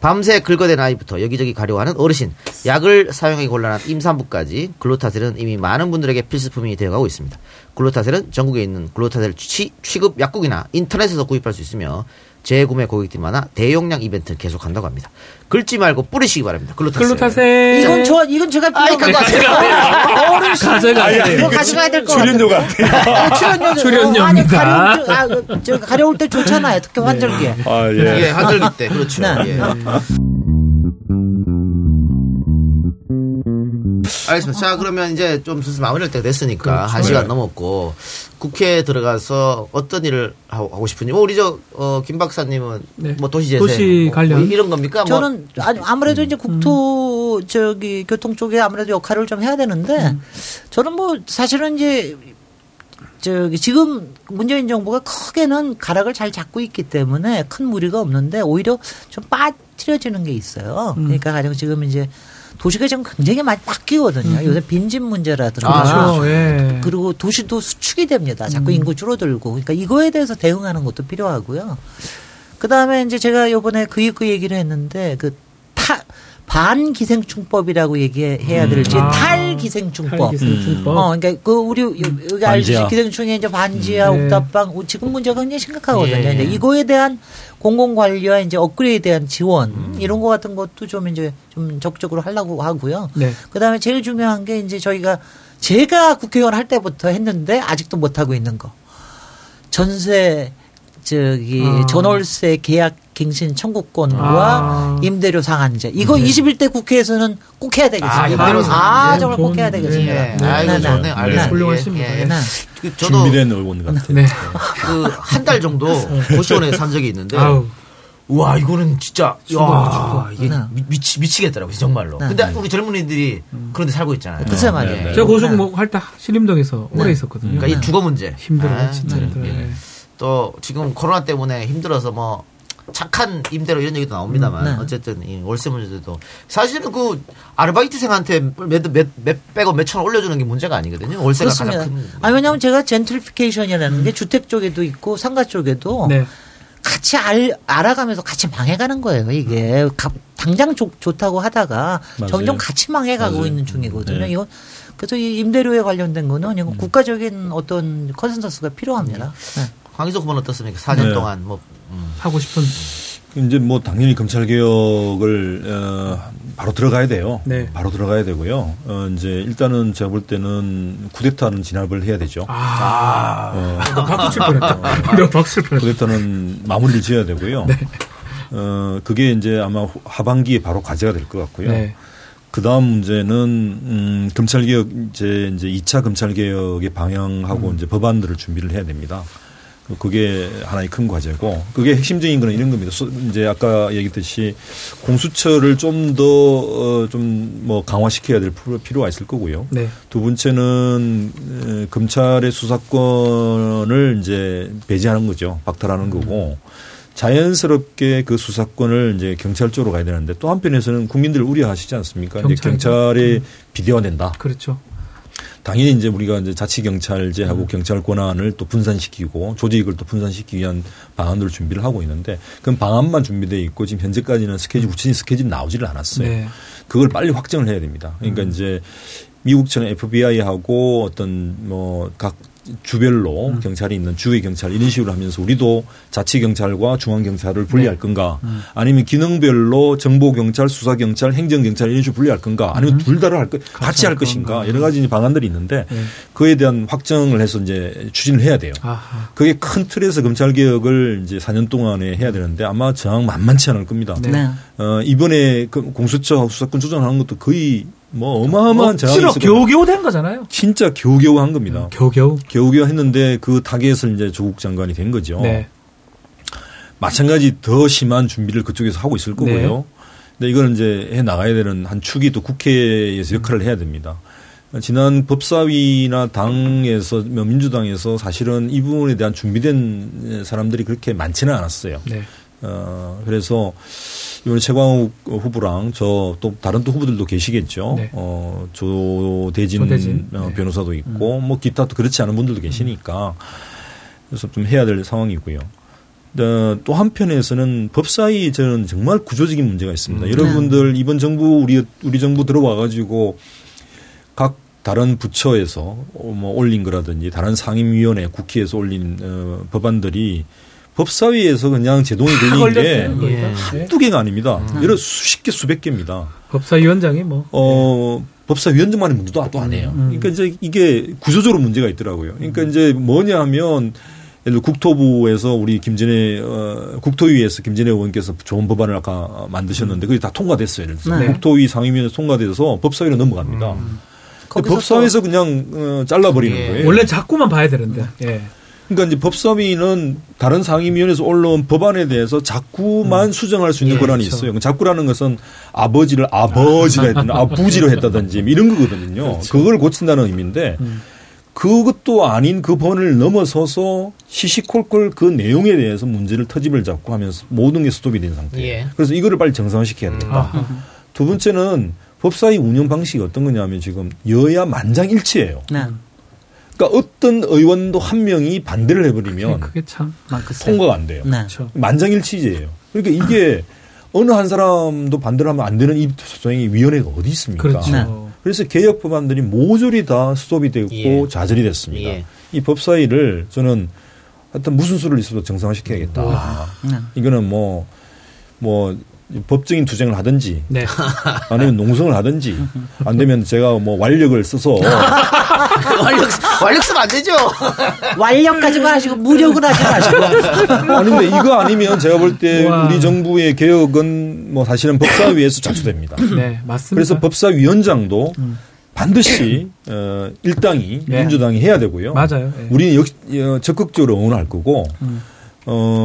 밤새 긁어댄 아이부터 여기저기 가려워하는 어르신, 약을 사용하기 곤란한 임산부까지 글루타셀은 이미 많은 분들에게 필수품이 되어가고 있습니다. 글루타셀은 전국에 있는 글루타셀 취급 약국이나 인터넷에서 구입할 수 있으며 재구매 고객들마다 대용량 이벤트 계속한다고 합니다. 긁지 말고 뿌리시기 바랍니다. 글루타셀. 이건 제가 필요한 것 같아요. 어르신 가져가야 될 것 같아요. 출연료 같아요. 출연료입니다. 가려울 때 좋잖아요. 특히 환절기에. 아, 예. 환절기 때. 그렇죠. 네. 예. 알겠습니다. 자, 그러면 이제 좀 슬슬 마무리할 때가 됐으니까. 그렇죠. 한 시간 넘었고 국회에 들어가서 어떤 일을 하고 싶은지. 뭐 우리 김 박사님은 네. 뭐 도시재생 도시 관련 뭐 이런 겁니까? 저는 아무래도 이제 국토 정부 저기 교통 쪽에 아무래도 역할을 좀 해야 되는데 저는 뭐 사실은 이제 저기 지금 문재인 정부가 크게는 가락을 잘 잡고 있기 때문에 큰 무리가 없는데 오히려 좀 빠뜨려지는 게 있어요. 그러니까 가령 지금 이제 도시가 지금 굉장히 많이 바뀌거든요. 요새 빈집 문제라든가. 그렇죠. 예. 그리고 도시도 수축이 됩니다. 자꾸 인구 줄어들고. 그러니까 이거에 대해서 대응하는 것도 필요하고요. 그 다음에 이제 제가 요번에 그 얘기를 했는데 반기생충법이라고 얘기해야 될지 탈기생충법. 그러니까 그 우리 여기 알쓸신잡 기생충에 이제 반지하, 옥탑방 지금 문제가 굉장히 심각하거든요. 예. 이제 이거에 대한 공공관리와 이제 업그레이드에 대한 지원 이런 것 같은 것도 좀 이제 좀 적극적으로 하려고 하고요. 네. 그 다음에 제일 중요한 게 이제 제가 국회의원 할 때부터 했는데 아직도 못 하고 있는 거. 전세 전월세 계약 갱신 청구권과 임대료 상한제 이거 21대 국회에서는 꼭 해야 되겠습니다. 임대료 상한제 정말 꼭 해야 되겠습니다. 훌륭하십니다. 준비된 의원 같아요. 네. 그 한 달 정도 고시원에 산 적이 있는데 와 이거는 진짜 와 이게 미치겠더라고요 정말로. 네. 근데 우리 젊은이들이 그런데 살고 있잖아요. 그쵸 말이에요. 네. 제가 고시원 할 때 신림동에서 오래 있었거든요. 그러니까 이 주거 문제 힘들어요 진짜. 또 지금 코로나 때문에 힘들어서 뭐 착한 임대료 이런 얘기도 나옵니다만 네. 어쨌든 이 월세 문제도 사실은 그 아르바이트생한테 몇백원 몇천 원 올려주는 게 문제가 아니거든요. 월세가 그렇습니다. 가장 큰. 아 왜냐하면 제가 젠트리피케이션이라는 게 주택 쪽에도 있고 상가 쪽에도 네. 같이 알아가면서 같이 망해가는 거예요. 이게 당장 좋다고 하다가 맞아요. 점점 같이 망해가고 맞아요. 있는 중이거든요. 네. 이건 그래서 이 임대료에 관련된 거는 이건 국가적인 어떤 컨센서스가 필요합니다. 네. 황희석 후보는 어떻습니까? 4년 네. 동안 뭐 하고 싶은 이제 뭐 당연히 검찰개혁을 바로 들어가야 돼요. 네. 바로 들어가야 되고요. 이제 일단은 제가 볼 때는 쿠데타는 진압을 해야 되죠. 박수 칠 뻔했다. 내가 박수 칠 뻔했다. 쿠데타는 마무리를 지어야 되고요. 네. 그게 이제 아마 하반기에 바로 과제가 될 것 같고요. 네. 그 다음 문제는 검찰개혁 이제 2차 검찰개혁의 방향하고 이제 법안들을 준비를 해야 됩니다. 그게 하나의 큰 과제고 그게 핵심적인 건 이런 겁니다. 이제 아까 얘기했듯이 공수처를 좀 더 뭐 강화시켜야 될 필요가 있을 거고요. 네. 두 번째는 검찰의 수사권을 이제 배제하는 거죠. 박탈하는 거고 자연스럽게 그 수사권을 이제 경찰 쪽으로 가야 되는데 또 한편에서는 국민들 우려하시지 않습니까? 이제 경찰이 비대화된다. 그렇죠. 당연히 이제 우리가 이제 자치경찰제하고 경찰 권한을 또 분산시키고 조직을 또 분산시키기 위한 방안들을 준비를 하고 있는데 그럼 방안만 준비되어 있고 지금 현재까지는 구체적인 스케줄이 나오지를 않았어요. 네. 그걸 빨리 확정을 해야 됩니다. 그러니까 이제 미국처럼 FBI하고 어떤 뭐 각 주별로 경찰이 있는 주의 경찰 이런 식으로 하면서 우리도 자치경찰과 중앙경찰을 분리할 건가 아니면 기능별로 정보경찰, 수사경찰, 행정경찰 이런 식으로 분리할 건가 아니면 둘 다를 같이 할 것인가 여러 가지 방안들이 있는데 그에 대한 확정을 해서 이제 추진을 해야 돼요. 아하. 그게 큰 틀에서 검찰개혁을 이제 4년 동안에 해야 되는데 아마 저항 만만치 않을 겁니다. 네. 이번에 공수처 수사권 조정하는 것도 거의 뭐 어마어마한 제한이 있어요. 겨우겨우 된 거잖아요. 진짜 겨우겨우 한 겁니다. 겨우겨우 했는데 그 타겟을 이제 조국 장관이 된 거죠. 네. 마찬가지 더 심한 준비를 그쪽에서 하고 있을 거고요. 네. 근데 이걸 이제 해 나가야 되는 한 축이 또 국회에서 역할을 해야 됩니다. 지난 법사위나 당에서 민주당에서 사실은 이 부분에 대한 준비된 사람들이 그렇게 많지는 않았어요. 네. 그래서 이번에 최강욱 후보랑 또 다른 또 후보들도 계시겠죠. 네. 조대진 네. 변호사도 있고 뭐 기타 또 그렇지 않은 분들도 계시니까 그래서 좀 해야 될 상황이고요. 또 한편에서는 법사위 저는 정말 구조적인 문제가 있습니다. 여러분들 이번 정부 우리 정부 들어와 가지고 각 다른 부처에서 뭐 올린 거라든지 다른 상임위원회 국회에서 올린 법안들이 법사위에서 그냥 제동이 되는 게 한두 개가 아닙니다. 여러 수십 개, 수백 개입니다. 법사위원장이 뭐. 법사위원장만의 문제도 또 안 해요. 그러니까 이제 이게 구조적으로 문제가 있더라고요. 그러니까 이제 뭐냐 하면 예를 들어 국토부에서 우리 국토위에서 김진애 의원께서 좋은 법안을 아까 만드셨는데 그게 다 통과됐어요. 예를 들어서. 네. 국토위 상임위원회 통과돼서 법사위로 넘어갑니다. 법사위에서 그냥 잘라버리는 거예요. 원래 자꾸만 봐야 되는데. 예. 그러니까 이제 법사위는 다른 상임위원회에서 올라온 법안에 대해서 자꾸만 수정할 수 있는 권한이 그렇죠. 있어요. 자꾸라는 것은 아버지를 아버지라 했다든지 아부지로 했다든지 이런 거거든요. 그렇죠. 그걸 고친다는 의미인데 그것도 아닌 그 번을 넘어서서 시시콜콜 그 내용에 대해서 문제를 터집을 잡고 하면서 모든 게 스톱이 된 상태예요. 예. 그래서 이거를 빨리 정상화시켜야 된다. 두 번째는 법사위 운영 방식이 어떤 거냐면 지금 여야 만장일치예요. 네. 그러니까 어떤 의원도 한 명이 반대를 해버리면 그게 참 통과가 안 돼요. 네. 만장일치제예요. 그러니까 이게 어느 한 사람도 반대를 하면 안 되는 이 소행의 위원회가 어디 있습니까? 그렇죠. 네. 그래서 개혁 법안들이 모조리 다 스톱이 됐고 예. 좌절이 됐습니다. 예. 이 법사위를 저는 하여튼 무슨 수를 있어도 정상화시켜야겠다. 네. 이거는 뭐 법적인 투쟁을 하든지 네. 아니면 농성을 하든지 안 되면 제가 뭐 완력을 써서 완력 쓰면 안 되죠. 완력 가지고 하시고 무력을 하지 마시고. 아니 근데 이거 아니면 제가 볼 때 우리 정부의 개혁은 뭐 사실은 법사위에서 자초됩니다. 네, 맞습니다. 그래서 법사위원장도 반드시 일당이 네. 민주당이 해야 되고요. 맞아요. 네. 우리는 적극적으로 응원할 거고.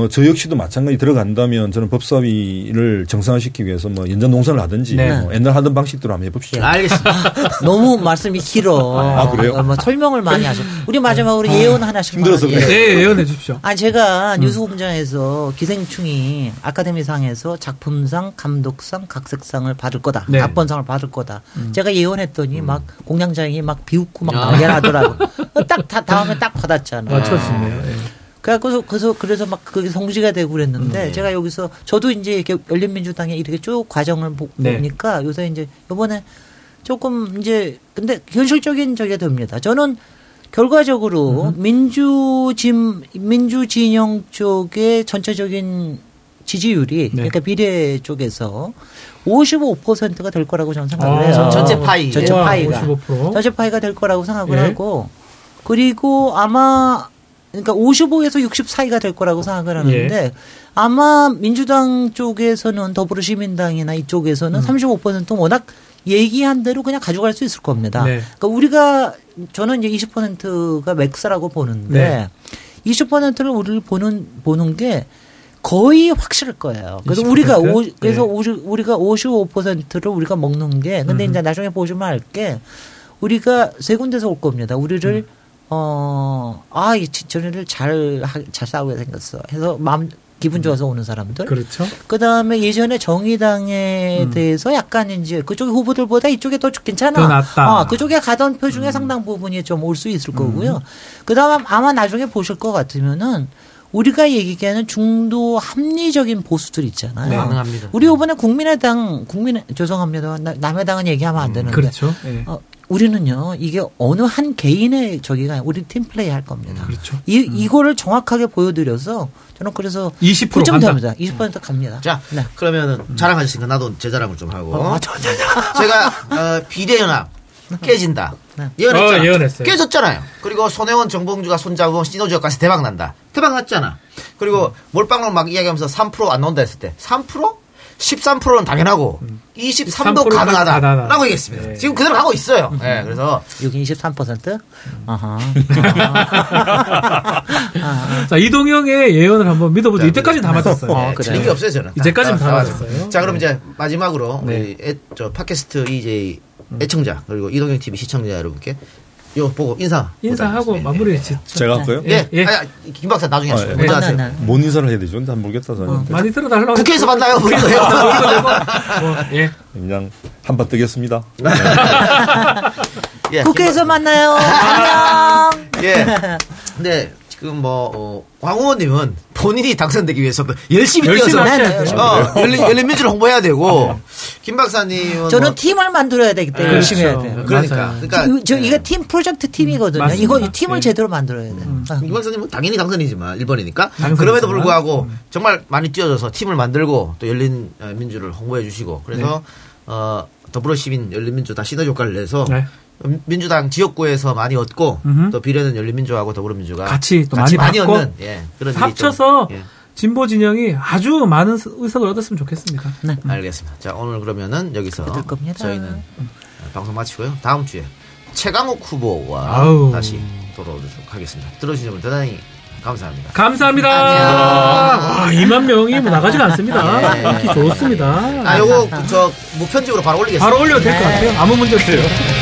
저 역시도 마찬가지 들어간다면 저는 법사위를 정상화시키기 위해서 뭐 연장 농성을 하든지 네. 뭐 옛날 하던 방식대로 한번 해봅시다. 알겠습니다. 너무 말씀이 길어. 아 그래요? 설명을 많이 하셔. 우리 마지막으로 예언 하나씩. 힘들어서 그래요. 네 예언해 주십시오. 아 제가 뉴스공장에서 기생충이 아카데미상에서 작품상, 감독상, 각색상을 받을 거다. 네. 각본상을 받을 거다. 제가 예언했더니 막 공장장이 막 비웃고 막 난리를 하더라고. 딱 다음에 딱 받았잖아. 맞췄네요. 그래서 막 그게 성지가 되고 그랬는데 제가 여기서 저도 이제 이렇게 열린민주당에 이렇게 쭉 과정을 보니까 네. 요새 이제 이번에 조금 이제 근데 현실적인 저게 됩니다. 저는 결과적으로 민주진영 쪽의 전체적인 지지율이 네. 그러니까 비례 쪽에서 55%가 될 거라고 저는 생각을 해요. 전체 파이가 55%. 전체 파이가 될 거라고 생각을 예. 하고 그리고 아마 그러니까 55에서 60 사이가 될 거라고 생각을 하는데 예. 아마 민주당 쪽에서는 더불어시민당이나 이쪽에서는 35% 워낙 얘기한 대로 그냥 가져갈 수 있을 겁니다. 네. 그러니까 우리가 저는 이제 20%가 맥스라고 보는데 네. 20%를 우리를 보는 게 거의 확실할 거예요. 그래서 20%? 그래서 네. 우리가 55%를 우리가 먹는 게 근데 이제 나중에 보시면 알 게 우리가 세 군데서 올 겁니다. 우리를 이 전에를 잘 싸우게 생겼어. 해서 기분 좋아서 오는 사람들. 그렇죠. 그 다음에 예전에 정의당에 대해서 약간 이제 그쪽 후보들보다 이쪽에 더 괜찮아. 더 낫다. 그쪽에 가던 표 중에 상당 부분이 좀 올 수 있을 거고요. 그 다음 아마 나중에 보실 것 같으면은 우리가 얘기하는 중도 합리적인 보수들 있잖아요. 네, 가능합니다. 우리 이번에 죄송합니다. 남의 당은 얘기하면 안 되는데. 그렇죠. 네. 우리는요, 이게 어느 한 개인의 저기가, 우리 팀플레이 할 겁니다. 그렇죠. 이거를 정확하게 보여드려서, 저는 그래서. 20% 됩니다. 20% 갑니다. 자, 네. 그러면은, 자랑하시니까 나도 제 자랑을 좀 하고. 제가, 비례연합, 깨진다. 네. 예언했어요. 깨졌잖아요. 그리고 손혜원, 정봉주가 손잡으면 시너지역까지 대박 난다. 대박 났잖아. 그리고 몰빵으로 막 이야기하면서 3% 안 나온다 했을 때, 3%? 13%는 당연하고 23도 가능하다라고 얘기했습니다. 네. 지금 그대로 가고 있어요. 네, 그래서 여기 23%? 자, 이동형의 예언을 한번 믿어보죠. 이때까지는 다 맞췄어요. 틀린 게 없어요, 저는. 이제까지는 다 맞췄어요. 자, 그럼 이제 마지막으로 우리 팟캐스트 EJ 애청자 그리고 이동형 TV 시청자 여러분께 요 보고 인사하고 마무리 짓죠. 제가 할까요? 예. 아니, 김 박사 나중에 하시죠. 먼저 하세요. 뭔 인사를 해야 되죠? 난 모르겠다. 많이 들어달라고. 국회에서 만나요. 예. 그냥 한판 뜨겠습니다. 예. 국회에서 만나요. 안녕. 예. 네. 지금 황우원님은 본인이 당선되기 위해서도 열심히 뛰어서 열린민주를 홍보해야 되고 김 박사님은 저는 팀을 만들어야 되기 때문에 열심히 해야 돼요. 그러니까 저 이게 팀 프로젝트 팀이거든요. 맞습니다. 이거 팀을 제대로 만들어야 돼요. 김 박사님은 당연히 당선이지만 1번이니까 그럼에도 불구하고 정말 많이 뛰어져서 팀을 만들고 또 열린민주를 홍보해 주시고 그래서 더불어시민 열린민주 다 시너지 효과를 내서 네. 민주당 지역구에서 많이 얻고 또 비례는 열린민주하고 더불어민주가 같이 많이 얻는 그런 합쳐서 진보 진영이 아주 많은 의석을 얻었으면 좋겠습니다. 네. 알겠습니다. 자 오늘 그러면은 여기서 저희는 방송 마치고요. 다음 주에 최강욱 후보와 다시 돌아오도록 하겠습니다. 들어주신 여러분 대단히 감사합니다. 감사합니다. 와, 2만 명이 뭐 나가지가 않습니다. 인기 네. 좋습니다. 아, 요거 저 뭐 편집으로 바로 올리겠습니다. 바로 올려도 될 것 같아요. 아무 문제 없어요.